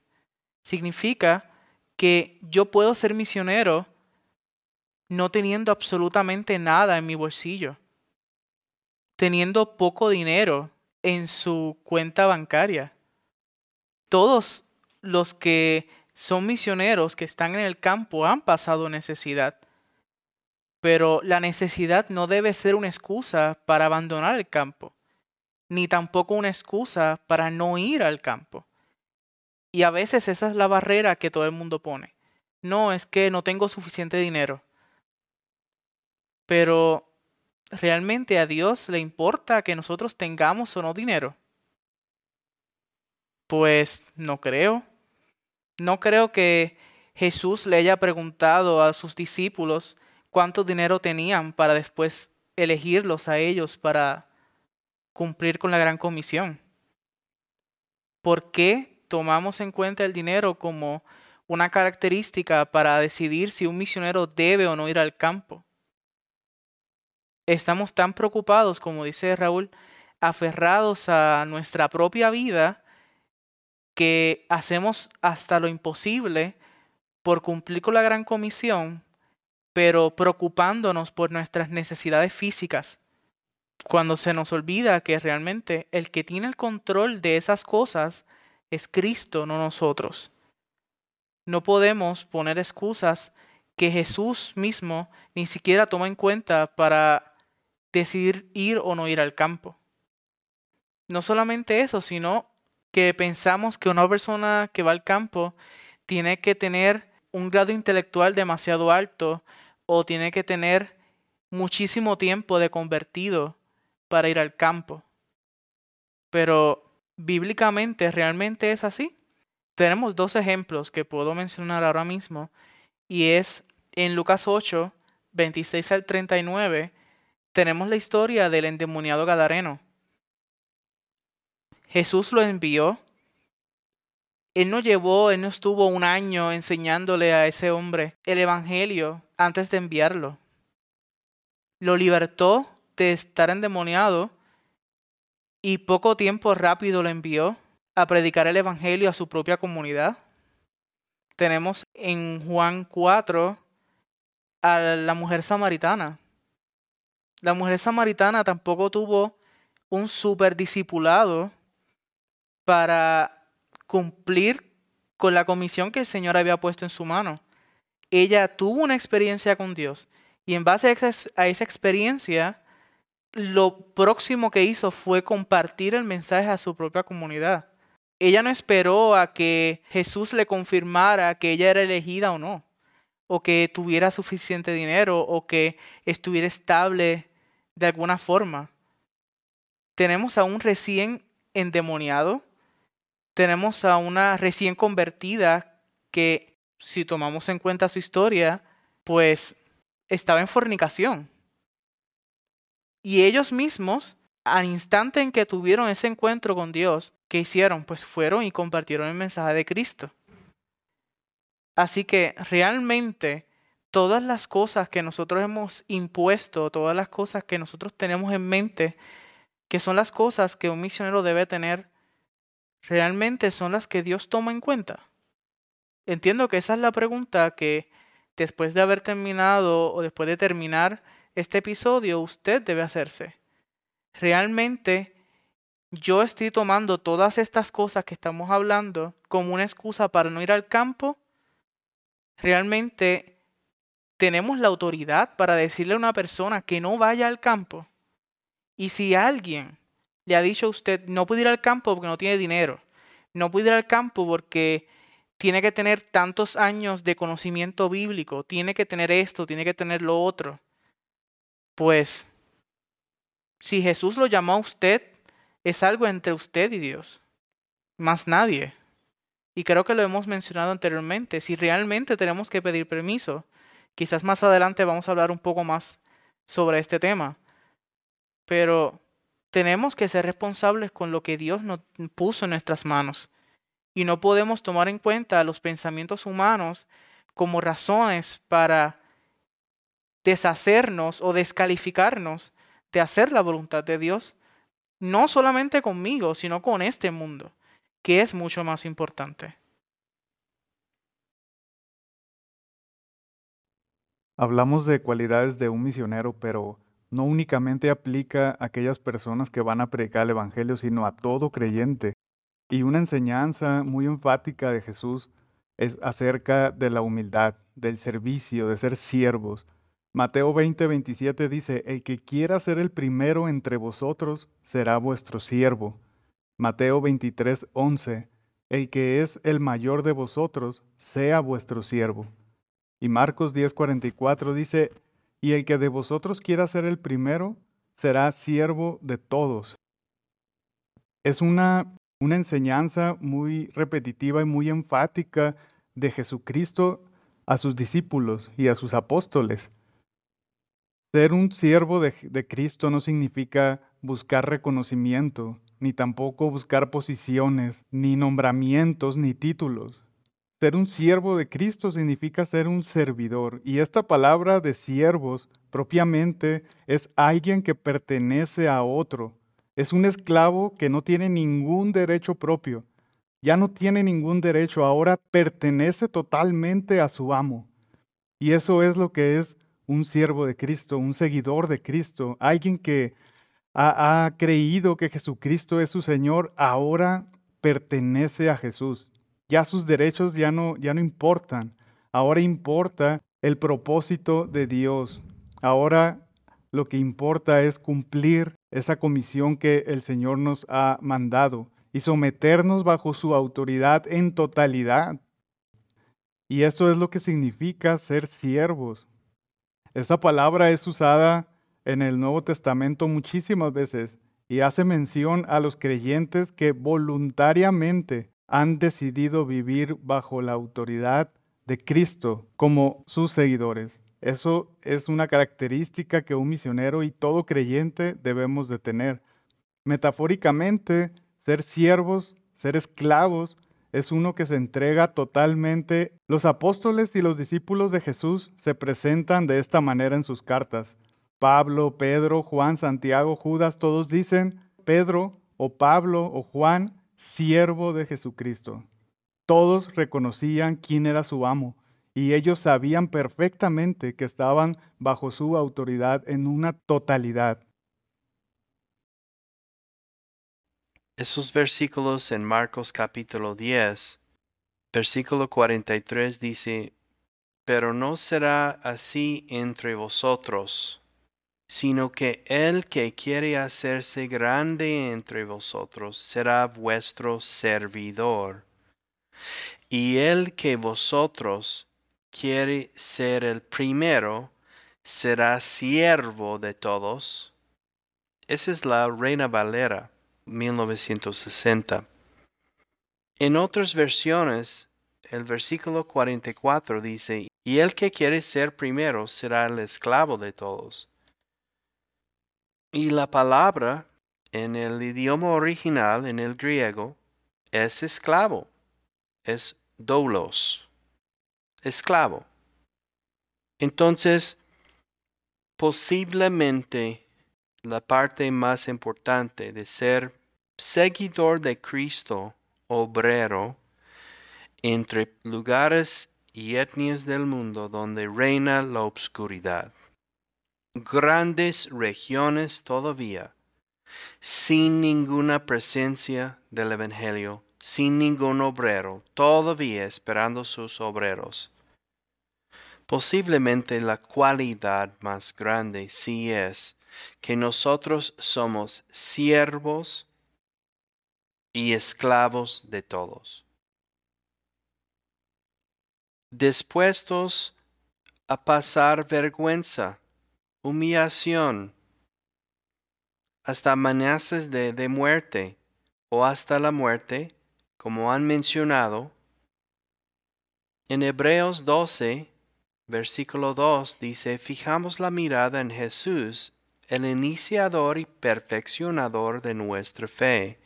Significa que yo puedo ser misionero no teniendo absolutamente nada en mi bolsillo, teniendo poco dinero en su cuenta bancaria. Todos los que son misioneros que están en el campo han pasado necesidad, pero la necesidad no debe ser una excusa para abandonar el campo, ni tampoco una excusa para no ir al campo. Y a veces esa es la barrera que todo el mundo pone. No, es que no tengo suficiente dinero. Pero ¿realmente a Dios le importa que nosotros tengamos o no dinero? Pues no creo. No creo que Jesús le haya preguntado a sus discípulos cuánto dinero tenían para después elegirlos a ellos para cumplir con la gran comisión. ¿Por qué tomamos en cuenta el dinero como una característica para decidir si un misionero debe o no ir al campo? Estamos tan preocupados, como dice Raúl, aferrados a nuestra propia vida, que hacemos hasta lo imposible por cumplir con la gran comisión, pero preocupándonos por nuestras necesidades físicas, cuando se nos olvida que realmente el que tiene el control de esas cosas es Cristo, no nosotros. No podemos poner excusas que Jesús mismo ni siquiera toma en cuenta para decidir ir o no ir al campo. No solamente eso, sino que pensamos que una persona que va al campo tiene que tener un grado intelectual demasiado alto o tiene que tener muchísimo tiempo de convertido para ir al campo. Pero bíblicamente, ¿realmente es así? Tenemos dos ejemplos que puedo mencionar ahora mismo, y es en Lucas ocho, veintiséis al treinta y nueve, tenemos la historia del endemoniado gadareno. Jesús lo envió. Él no llevó, él no estuvo un año enseñándole a ese hombre el evangelio antes de enviarlo. Lo libertó de estar endemoniado y poco tiempo rápido lo envió a predicar el evangelio a su propia comunidad. Tenemos en Juan cuatro a la mujer samaritana. La mujer samaritana tampoco tuvo un superdiscipulado para cumplir con la comisión que el Señor había puesto en su mano. Ella tuvo una experiencia con Dios y en base a esa, a esa experiencia, lo próximo que hizo fue compartir el mensaje a su propia comunidad. Ella no esperó a que Jesús le confirmara que ella era elegida o no, o que tuviera suficiente dinero, o que estuviera estable de alguna forma. Tenemos a un recién endemoniado, tenemos a una recién convertida que, si tomamos en cuenta su historia, pues estaba en fornicación. Y ellos mismos, al instante en que tuvieron ese encuentro con Dios, ¿qué hicieron? Pues fueron y compartieron el mensaje de Cristo. Así que realmente todas las cosas que nosotros hemos impuesto, todas las cosas que nosotros tenemos en mente, que son las cosas que un misionero debe tener, ¿realmente son las que Dios toma en cuenta? Entiendo que esa es la pregunta que después de haber terminado o después de terminar este episodio usted debe hacerse. ¿Realmente yo estoy tomando todas estas cosas que estamos hablando como una excusa para no ir al campo? ¿Realmente tenemos la autoridad para decirle a una persona que no vaya al campo? Y si alguien le ha dicho a usted, no puede ir al campo porque no tiene dinero, no puede ir al campo porque tiene que tener tantos años de conocimiento bíblico, tiene que tener esto, tiene que tener lo otro, pues si Jesús lo llamó a usted, es algo entre usted y Dios, más nadie. Y creo que lo hemos mencionado anteriormente, si realmente tenemos que pedir permiso, quizás más adelante vamos a hablar un poco más sobre este tema, pero tenemos que ser responsables con lo que Dios nos puso en nuestras manos. Y no podemos tomar en cuenta los pensamientos humanos como razones para deshacernos o descalificarnos de hacer la voluntad de Dios, no solamente conmigo, sino con este mundo, que es mucho más importante. Hablamos de cualidades de un misionero, pero no únicamente aplica a aquellas personas que van a predicar el evangelio, sino a todo creyente. Y una enseñanza muy enfática de Jesús es acerca de la humildad, del servicio, de ser siervos. Mateo veinte, veintisiete dice, el que quiera ser el primero entre vosotros será vuestro siervo. Mateo veintitrés, once, el que es el mayor de vosotros sea vuestro siervo. Y Marcos diez, cuarenta y cuatro dice, y el que de vosotros quiera ser el primero, será siervo de todos. Es una, una enseñanza muy repetitiva y muy enfática de Jesucristo a sus discípulos y a sus apóstoles. Ser un siervo de, de Cristo no significa buscar reconocimiento, ni tampoco buscar posiciones, ni nombramientos, ni títulos. Ser un siervo de Cristo significa ser un servidor, y esta palabra de siervos propiamente es alguien que pertenece a otro. Es un esclavo que no tiene ningún derecho propio, ya no tiene ningún derecho, ahora pertenece totalmente a su amo. Y eso es lo que es un siervo de Cristo, un seguidor de Cristo, alguien que ha, ha creído que Jesucristo es su Señor, ahora pertenece a Jesús. Ya sus derechos ya no, ya no importan. Ahora importa el propósito de Dios. Ahora lo que importa es cumplir esa comisión que el Señor nos ha mandado y someternos bajo su autoridad en totalidad. Y eso es lo que significa ser siervos. Esta palabra es usada en el Nuevo Testamento muchísimas veces y hace mención a los creyentes que voluntariamente han decidido vivir bajo la autoridad de Cristo como sus seguidores. Eso es una característica que un misionero y todo creyente debemos de tener. Metafóricamente, ser siervos, ser esclavos, es uno que se entrega totalmente. Los apóstoles y los discípulos de Jesús se presentan de esta manera en sus cartas. Pablo, Pedro, Juan, Santiago, Judas, todos dicen Pedro o Pablo o Juan, siervo de Jesucristo. Todos reconocían quién era su amo y ellos sabían perfectamente que estaban bajo su autoridad en una totalidad. Esos versículos en Marcos capítulo diez, versículo cuarenta y tres dice, pero no será así entre vosotros, sino que el que quiere hacerse grande entre vosotros será vuestro servidor, y el que vosotros quiere ser el primero será siervo de todos. Esa es la Reina Valera mil novecientos sesenta. En otras versiones, el versículo cuarenta y cuatro dice, y el que quiere ser primero será el esclavo de todos. Y la palabra en el idioma original, en el griego, es esclavo, es doulos, esclavo. Entonces, posiblemente la parte más importante de ser seguidor de Cristo, obrero, entre lugares y etnias del mundo donde reina la obscuridad. Grandes regiones todavía, sin ninguna presencia del Evangelio, sin ningún obrero, todavía esperando sus obreros. Posiblemente la cualidad más grande sí es que nosotros somos siervos y esclavos de todos. Dispuestos a pasar vergüenza, humillación, hasta amenazas de, de muerte o hasta la muerte, como han mencionado. En Hebreos doce, versículo dos, dice, fijamos la mirada en Jesús, el iniciador y perfeccionador de nuestra fe,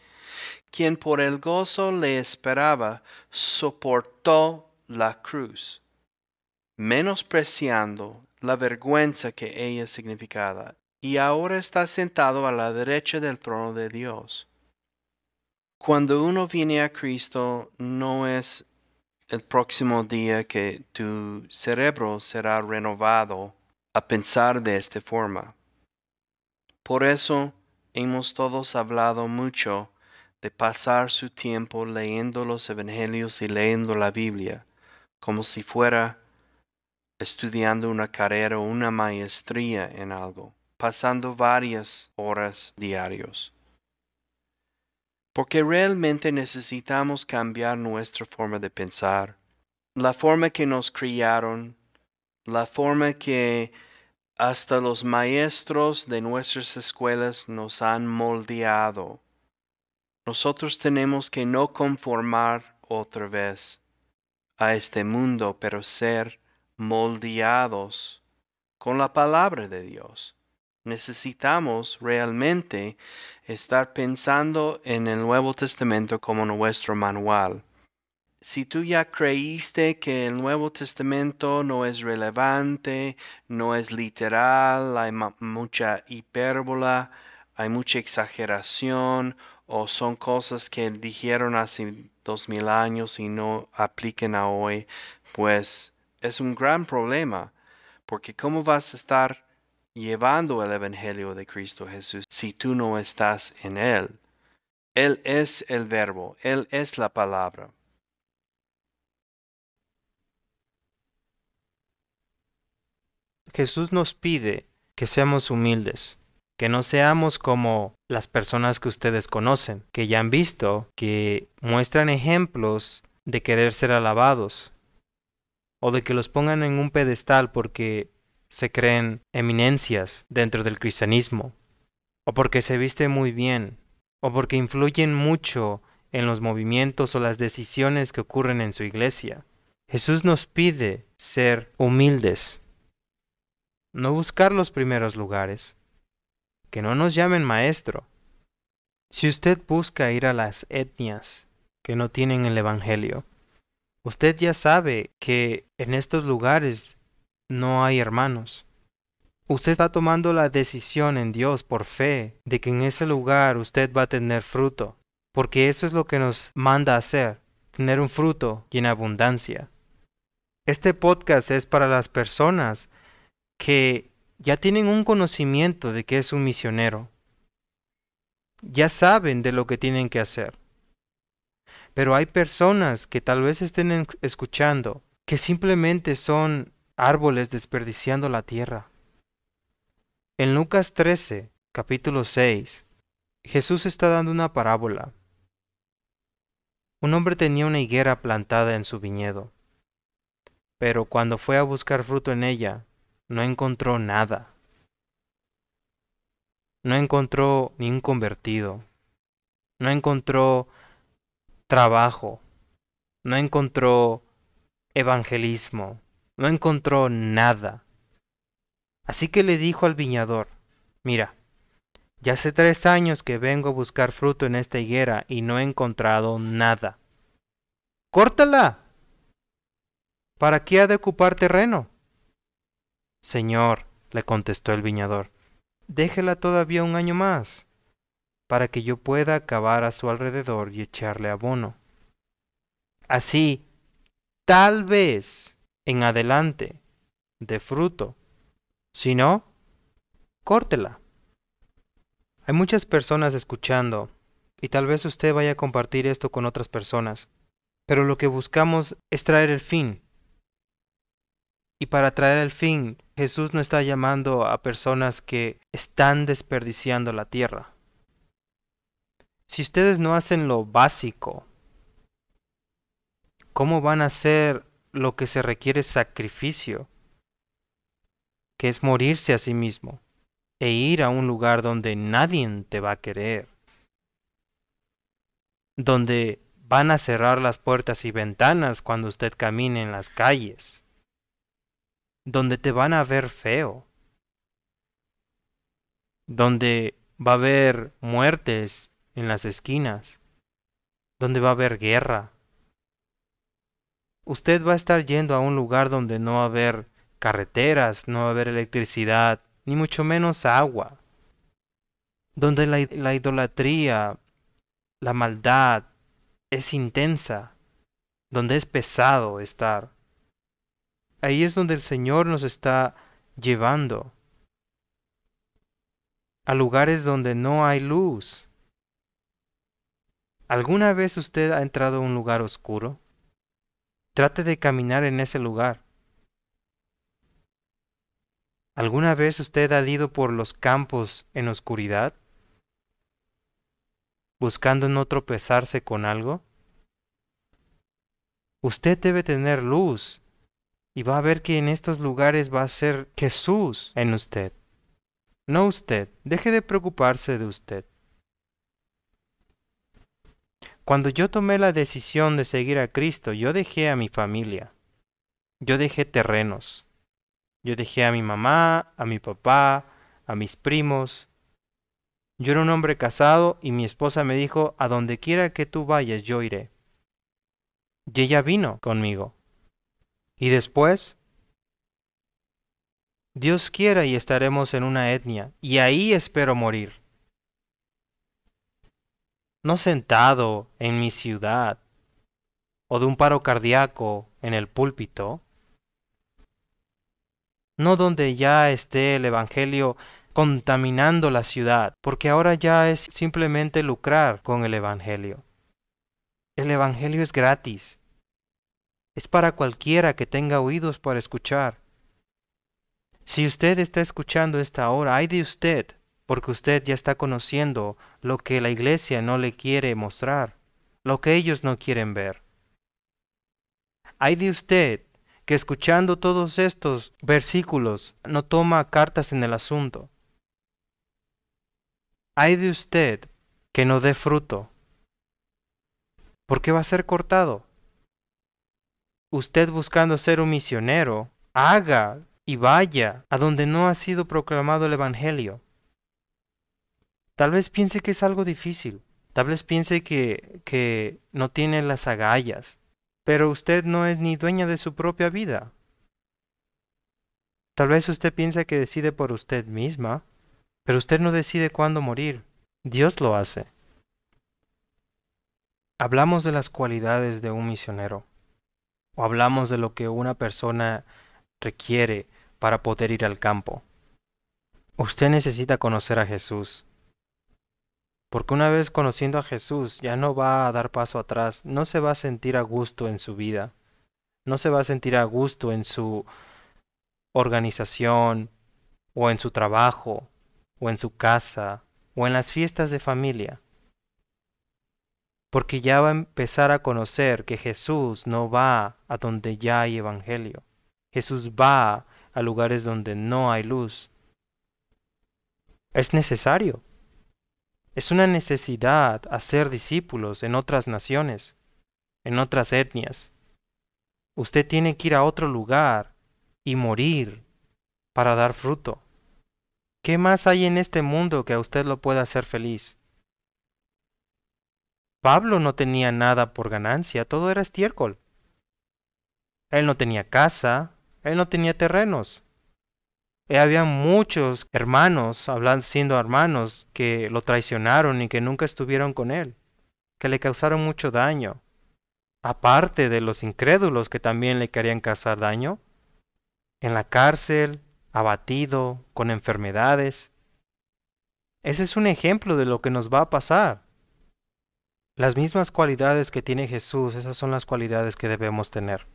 quien por el gozo le esperaba, soportó la cruz, menospreciando la vergüenza que ella significaba, y ahora está sentado a la derecha del trono de Dios. Cuando uno viene a Cristo, no es el próximo día que tu cerebro será renovado a pensar de esta forma. Por eso hemos todos hablado mucho de pasar su tiempo leyendo los evangelios y leyendo la Biblia, como si fuera estudiando una carrera o una maestría en algo, pasando varias horas diarias. Porque realmente necesitamos cambiar nuestra forma de pensar, la forma que nos criaron, la forma que hasta los maestros de nuestras escuelas nos han moldeado. Nosotros tenemos que no conformar otra vez a este mundo, pero ser moldeados con la palabra de Dios. Necesitamos realmente estar pensando en el Nuevo Testamento como nuestro manual. Si tú ya creíste que el Nuevo Testamento no es relevante, no es literal, hay ma- mucha hipérbola, hay mucha exageración, o son cosas que dijeron hace dos mil años y no apliquen a hoy, pues es un gran problema, Porque ¿cómo vas a estar llevando el Evangelio de Cristo Jesús si tú no estás en Él? Él es el verbo, Él es la palabra. Jesús nos pide que seamos humildes, que no seamos como las personas que ustedes conocen, que ya han visto, que muestran ejemplos de querer ser alabados, o de que los pongan en un pedestal porque se creen eminencias dentro del cristianismo, o porque se visten muy bien, o porque influyen mucho en los movimientos o las decisiones que ocurren en su iglesia. Jesús nos pide ser humildes, no buscar los primeros lugares, que no nos llamen maestro. Si usted busca ir a las etnias que no tienen el evangelio, usted ya sabe que en estos lugares no hay hermanos. Usted está tomando la decisión en Dios por fe de que en ese lugar usted va a tener fruto, porque eso es lo que nos manda hacer, tener un fruto y en abundancia. Este podcast es para las personas que ya tienen un conocimiento de que es un misionero. Ya saben de lo que tienen que hacer. Pero hay personas que tal vez estén escuchando que simplemente son árboles desperdiciando la tierra. En Lucas trece, capítulo seis, Jesús está dando una parábola. Un hombre tenía una higuera plantada en su viñedo, pero cuando fue a buscar fruto en ella, no encontró nada. No encontró ni un convertido. No encontró trabajo. No encontró evangelismo. No encontró nada. Así que le dijo al viñador: mira, ya hace tres años que vengo a buscar fruto en esta higuera y no he encontrado nada. ¡Córtala! ¿Para qué ha de ocupar terreno? Señor, le contestó el viñador, déjela todavía un año más, para que yo pueda cavar a su alrededor y echarle abono. Así, tal vez en adelante, dé fruto. Si no, córtela. Hay muchas personas escuchando, y tal vez usted vaya a compartir esto con otras personas, pero lo que buscamos es traer el fin. Y para traer el fin, Jesús no está llamando a personas que están desperdiciando la tierra. Si ustedes no hacen lo básico, ¿cómo van a hacer lo que se requiere sacrificio? Que es morirse a sí mismo e ir a un lugar donde nadie te va a querer, donde van a cerrar las puertas y ventanas cuando usted camine en las calles, donde te van a ver feo, donde va a haber muertes en las esquinas, donde va a haber guerra. Usted va a estar yendo a un lugar donde no va a haber carreteras, no va a haber electricidad, ni mucho menos agua, donde la, la idolatría, la maldad es intensa, donde es pesado estar. Ahí es donde el Señor nos está llevando, a lugares donde no hay luz. ¿Alguna vez usted ha entrado a un lugar oscuro? Trate de caminar en ese lugar. ¿Alguna vez usted ha ido por los campos en oscuridad, buscando no tropezarse con algo? Usted debe tener luz. Y va a ver que en estos lugares va a ser Jesús en usted. No usted. Deje de preocuparse de usted. Cuando yo tomé la decisión de seguir a Cristo, yo dejé a mi familia. Yo dejé terrenos. Yo dejé a mi mamá, a mi papá, a mis primos. Yo era un hombre casado y mi esposa me dijo, a donde quiera que tú vayas, yo iré. Y ella vino conmigo. Y después, Dios quiera y estaremos en una etnia, y ahí espero morir. No sentado en mi ciudad, o de un paro cardíaco en el púlpito. no donde ya esté el Evangelio contaminando la ciudad, porque ahora ya es simplemente lucrar con el Evangelio. El Evangelio es gratis. Es para cualquiera que tenga oídos para escuchar. Si usted está escuchando esta hora, ay de usted, porque usted ya está conociendo lo que la iglesia no le quiere mostrar, lo que ellos no quieren ver. Ay de usted, que escuchando todos estos versículos no toma cartas en el asunto. Ay de usted, que no dé fruto, porque va a ser cortado. Usted buscando ser un misionero, haga y vaya a donde no ha sido proclamado el Evangelio. Tal vez piense que es algo difícil, tal vez piense que, que no tiene las agallas, pero usted no es ni dueña de su propia vida. Tal vez usted piensa que decide por usted misma, pero usted no decide cuándo morir. Dios lo hace. Hablamos de las cualidades de un misionero, o hablamos de lo que una persona requiere para poder ir al campo. Usted necesita conocer a Jesús, porque una vez conociendo a Jesús ya no va a dar paso atrás, no se va a sentir a gusto en su vida, no se va a sentir a gusto en su organización, o en su trabajo, o en su casa, o en las fiestas de familia, porque ya va a empezar a conocer que Jesús no va a donde ya hay evangelio, Jesús va a lugares donde no hay luz. Es necesario. Es una necesidad hacer discípulos en otras naciones, en otras etnias. Usted tiene que ir a otro lugar y morir para dar fruto. ¿Qué más hay en este mundo que a usted lo pueda hacer feliz? Pablo no tenía nada por ganancia, todo era estiércol. Él no tenía casa, él no tenía terrenos. Había muchos hermanos, hablando, siendo hermanos, que lo traicionaron y que nunca estuvieron con él, que le causaron mucho daño. Aparte de los incrédulos que también le querían causar daño, en la cárcel, abatido, con enfermedades. Ese es un ejemplo de lo que nos va a pasar. Las mismas cualidades que tiene Jesús, esas son las cualidades que debemos tener.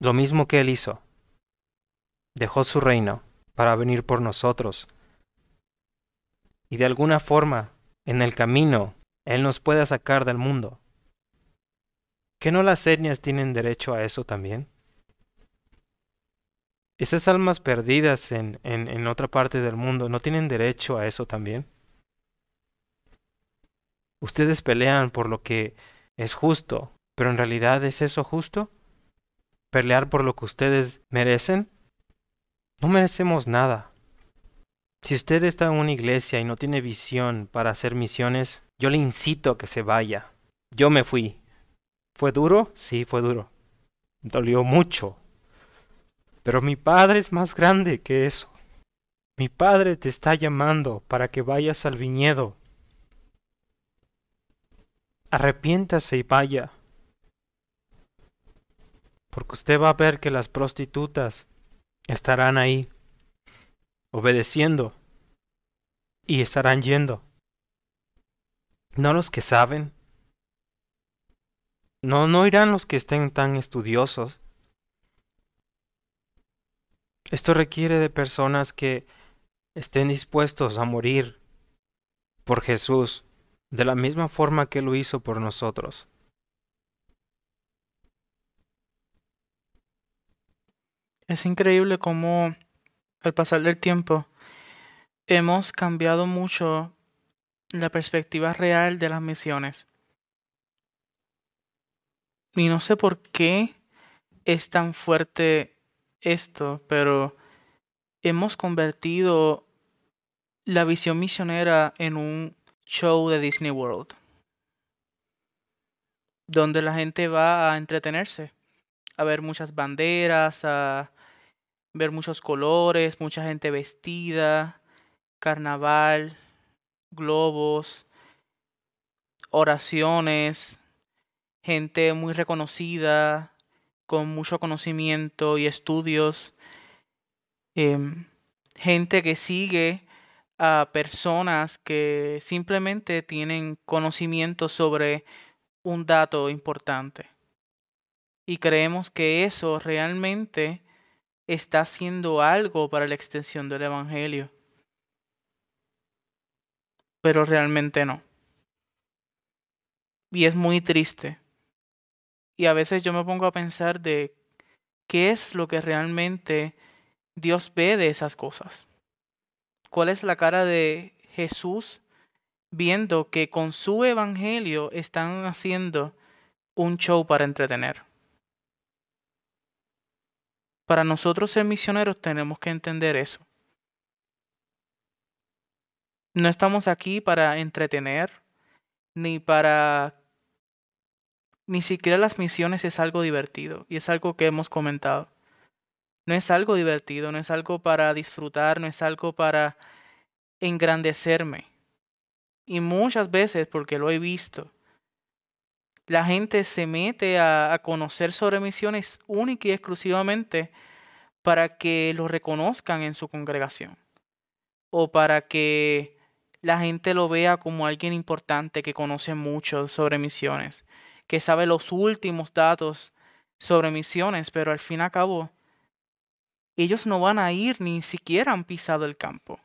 Lo mismo que Él hizo. Dejó su reino para venir por nosotros. Y de alguna forma, en el camino, Él nos pueda sacar del mundo. ¿Qué no las etnias tienen derecho a eso también? Esas almas perdidas en, en, en otra parte del mundo, ¿no tienen derecho a eso también? Ustedes pelean por lo que es justo, pero en realidad ¿es eso justo? ¿Pelear por lo que ustedes merecen? No merecemos nada. Si usted está en una iglesia y no tiene visión para hacer misiones, yo le incito a que se vaya. Yo me fui. ¿Fue duro? Sí, fue duro. Dolió mucho. Pero mi Padre es más grande que eso. Mi Padre te está llamando para que vayas al viñedo. Arrepiéntase y vaya. Porque usted va a ver que las prostitutas estarán ahí, obedeciendo, y estarán yendo. ¿No los que saben? ¿No, no irán los que estén tan estudiosos? Esto requiere de personas que estén dispuestos a morir por Jesús, de la misma forma que lo hizo por nosotros. Es increíble cómo al pasar del tiempo hemos cambiado mucho la perspectiva real de las misiones. Y no sé por qué es tan fuerte esto, pero hemos convertido la visión misionera en un show de Disney World, donde la gente va a entretenerse, a ver muchas banderas, a ver muchos colores, mucha gente vestida, carnaval, globos, oraciones, gente muy reconocida, con mucho conocimiento y estudios, eh, gente que sigue a personas que simplemente tienen conocimiento sobre un dato importante. Y creemos que eso realmente está haciendo algo para la extensión del Evangelio. Pero realmente no. Y es muy triste. Y a veces yo me pongo a pensar de qué es lo que realmente Dios ve de esas cosas. ¿Cuál es la cara de Jesús viendo que con su evangelio están haciendo un show para entretener? Para nosotros ser misioneros tenemos que entender eso. No estamos aquí para entretener, ni para... Ni siquiera las misiones es algo divertido, y es algo que hemos comentado. No es algo divertido, no es algo para disfrutar, no es algo para engrandecerme. Y muchas veces, porque lo he visto, la gente se mete a, a conocer sobre misiones única y exclusivamente para que lo reconozcan en su congregación. O para que la gente lo vea como alguien importante que conoce mucho sobre misiones, que sabe los últimos datos sobre misiones, pero al fin y al cabo, ellos no van a ir, ni siquiera han pisado el campo.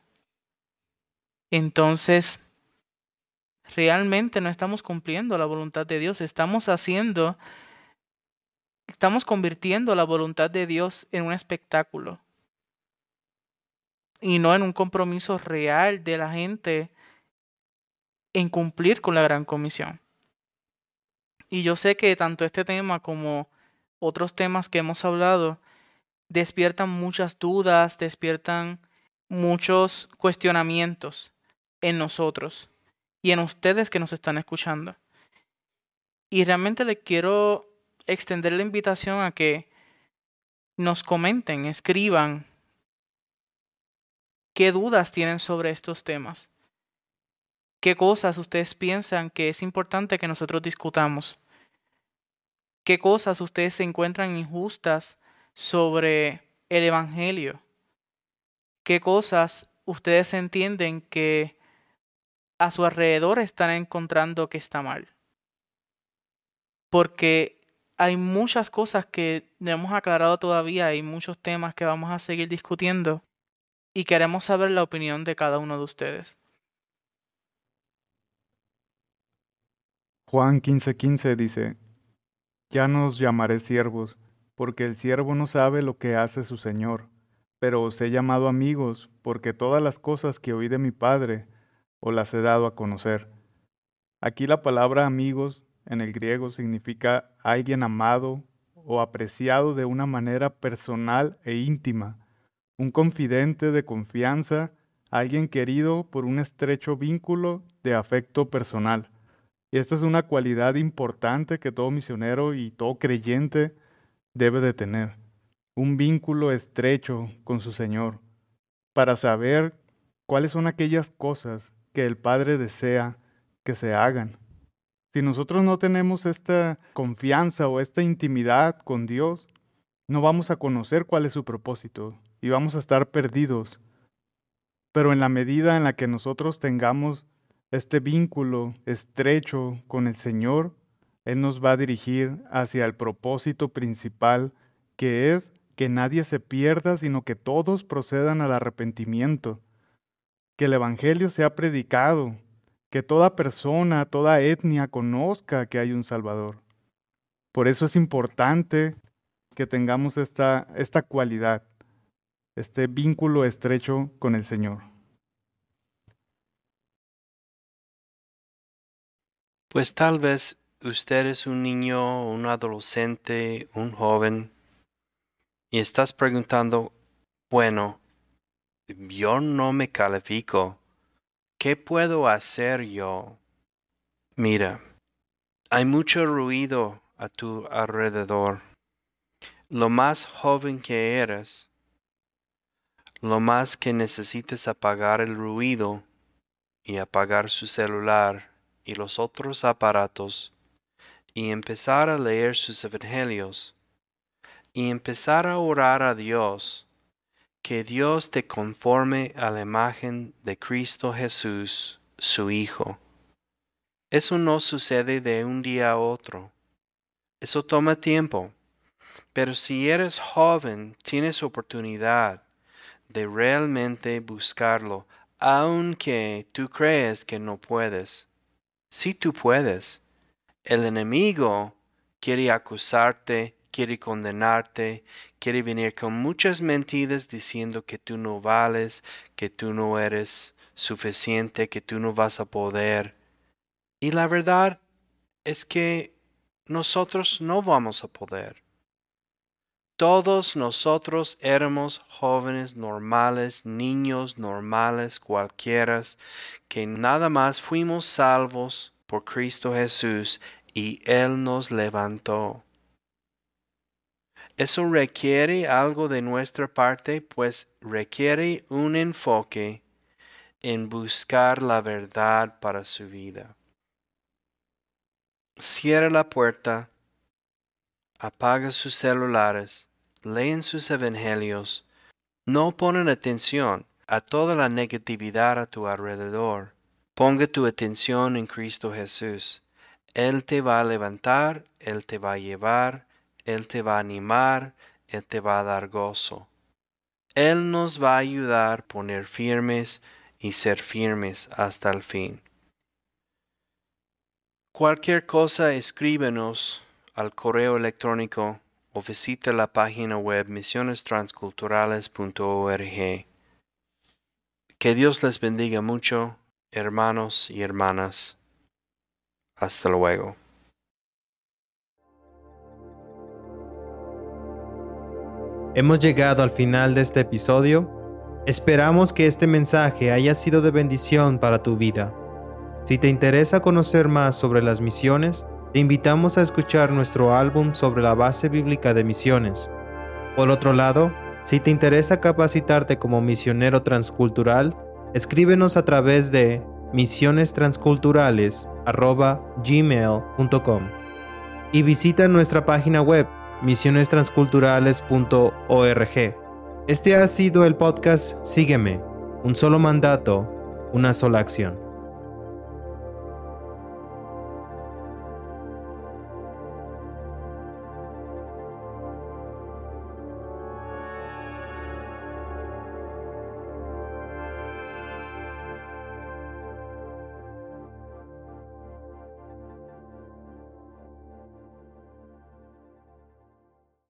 Entonces, realmente no estamos cumpliendo la voluntad de Dios, estamos haciendo, estamos convirtiendo la voluntad de Dios en un espectáculo, y no en un compromiso real de la gente en cumplir con la Gran Comisión. Y yo sé que tanto este tema como otros temas que hemos hablado despiertan muchas dudas, despiertan muchos cuestionamientos en nosotros y en ustedes que nos están escuchando. Y realmente les quiero extender la invitación a que nos comenten, escriban qué dudas tienen sobre estos temas, qué cosas ustedes piensan que es importante que nosotros discutamos. ¿Qué cosas ustedes se encuentran injustas sobre el Evangelio? ¿Qué cosas ustedes entienden que a su alrededor están encontrando que está mal? Porque hay muchas cosas que no hemos aclarado todavía, hay muchos temas que vamos a seguir discutiendo y queremos saber la opinión de cada uno de ustedes. Juan quince quince dice: ya no os llamaré siervos, porque el siervo no sabe lo que hace su señor, pero os he llamado amigos, porque todas las cosas que oí de mi Padre os las he dado a conocer. Aquí la palabra amigos en el griego significa alguien amado o apreciado de una manera personal e íntima, un confidente de confianza, alguien querido por un estrecho vínculo de afecto personal. Y esta es una cualidad importante que todo misionero y todo creyente debe de tener. Un vínculo estrecho con su Señor para saber cuáles son aquellas cosas que el Padre desea que se hagan. Si nosotros no tenemos esta confianza o esta intimidad con Dios, no vamos a conocer cuál es su propósito y vamos a estar perdidos. Pero en la medida en la que nosotros tengamos este vínculo estrecho con el Señor, Él nos va a dirigir hacia el propósito principal, que es que nadie se pierda, sino que todos procedan al arrepentimiento, que el Evangelio sea predicado, que toda persona, toda etnia conozca que hay un Salvador. Por eso es importante que tengamos esta, esta cualidad, este vínculo estrecho con el Señor. Pues tal vez usted es un niño, un adolescente, un joven, y estás preguntando, bueno, yo no me califico, ¿qué puedo hacer yo? Mira, hay mucho ruido a tu alrededor. Lo más joven que eres, lo más que necesites apagar el ruido y apagar su celular y los otros aparatos, y empezar a leer sus evangelios, y empezar a orar a Dios, Que Dios te conforme a la imagen de Cristo Jesús, su Hijo. Eso no sucede de un día a otro. Eso toma tiempo. Pero si eres joven, tienes oportunidad de realmente buscarlo, aunque tú crees que no puedes. Sí tú puedes. El enemigo quiere acusarte, quiere condenarte, quiere venir con muchas mentiras diciendo que tú no vales, que tú no eres suficiente, que tú no vas a poder. Y la verdad es que nosotros no vamos a poder. Todos nosotros éramos jóvenes normales, niños normales, cualquiera, que nada más fuimos salvos por Cristo Jesús y Él nos levantó. Eso requiere algo de nuestra parte, pues requiere un enfoque en buscar la verdad para su vida. Cierra la puerta, apaga sus celulares, leen sus evangelios, no pongan atención a toda la negatividad a tu alrededor. Ponga tu atención en Cristo Jesús. Él te va a levantar, Él te va a llevar, Él te va a animar, Él te va a dar gozo. Él nos va a ayudar a poner firmes y ser firmes hasta el fin. Cualquier cosa, escríbenos al correo electrónico o visita la página web misiones transculturales punto org. Que Dios les bendiga mucho, hermanos y hermanas. Hasta luego. Hemos llegado al final de este episodio. Esperamos que este mensaje haya sido de bendición para tu vida. Si te interesa conocer más sobre las misiones, te invitamos a escuchar nuestro álbum sobre la base bíblica de misiones. Por otro lado, si te interesa capacitarte como misionero transcultural, escríbenos a través de misiones transculturales arroba gmail punto com y visita nuestra página web misiones transculturales punto org. Este ha sido el podcast Sígueme, un solo mandato, una sola acción.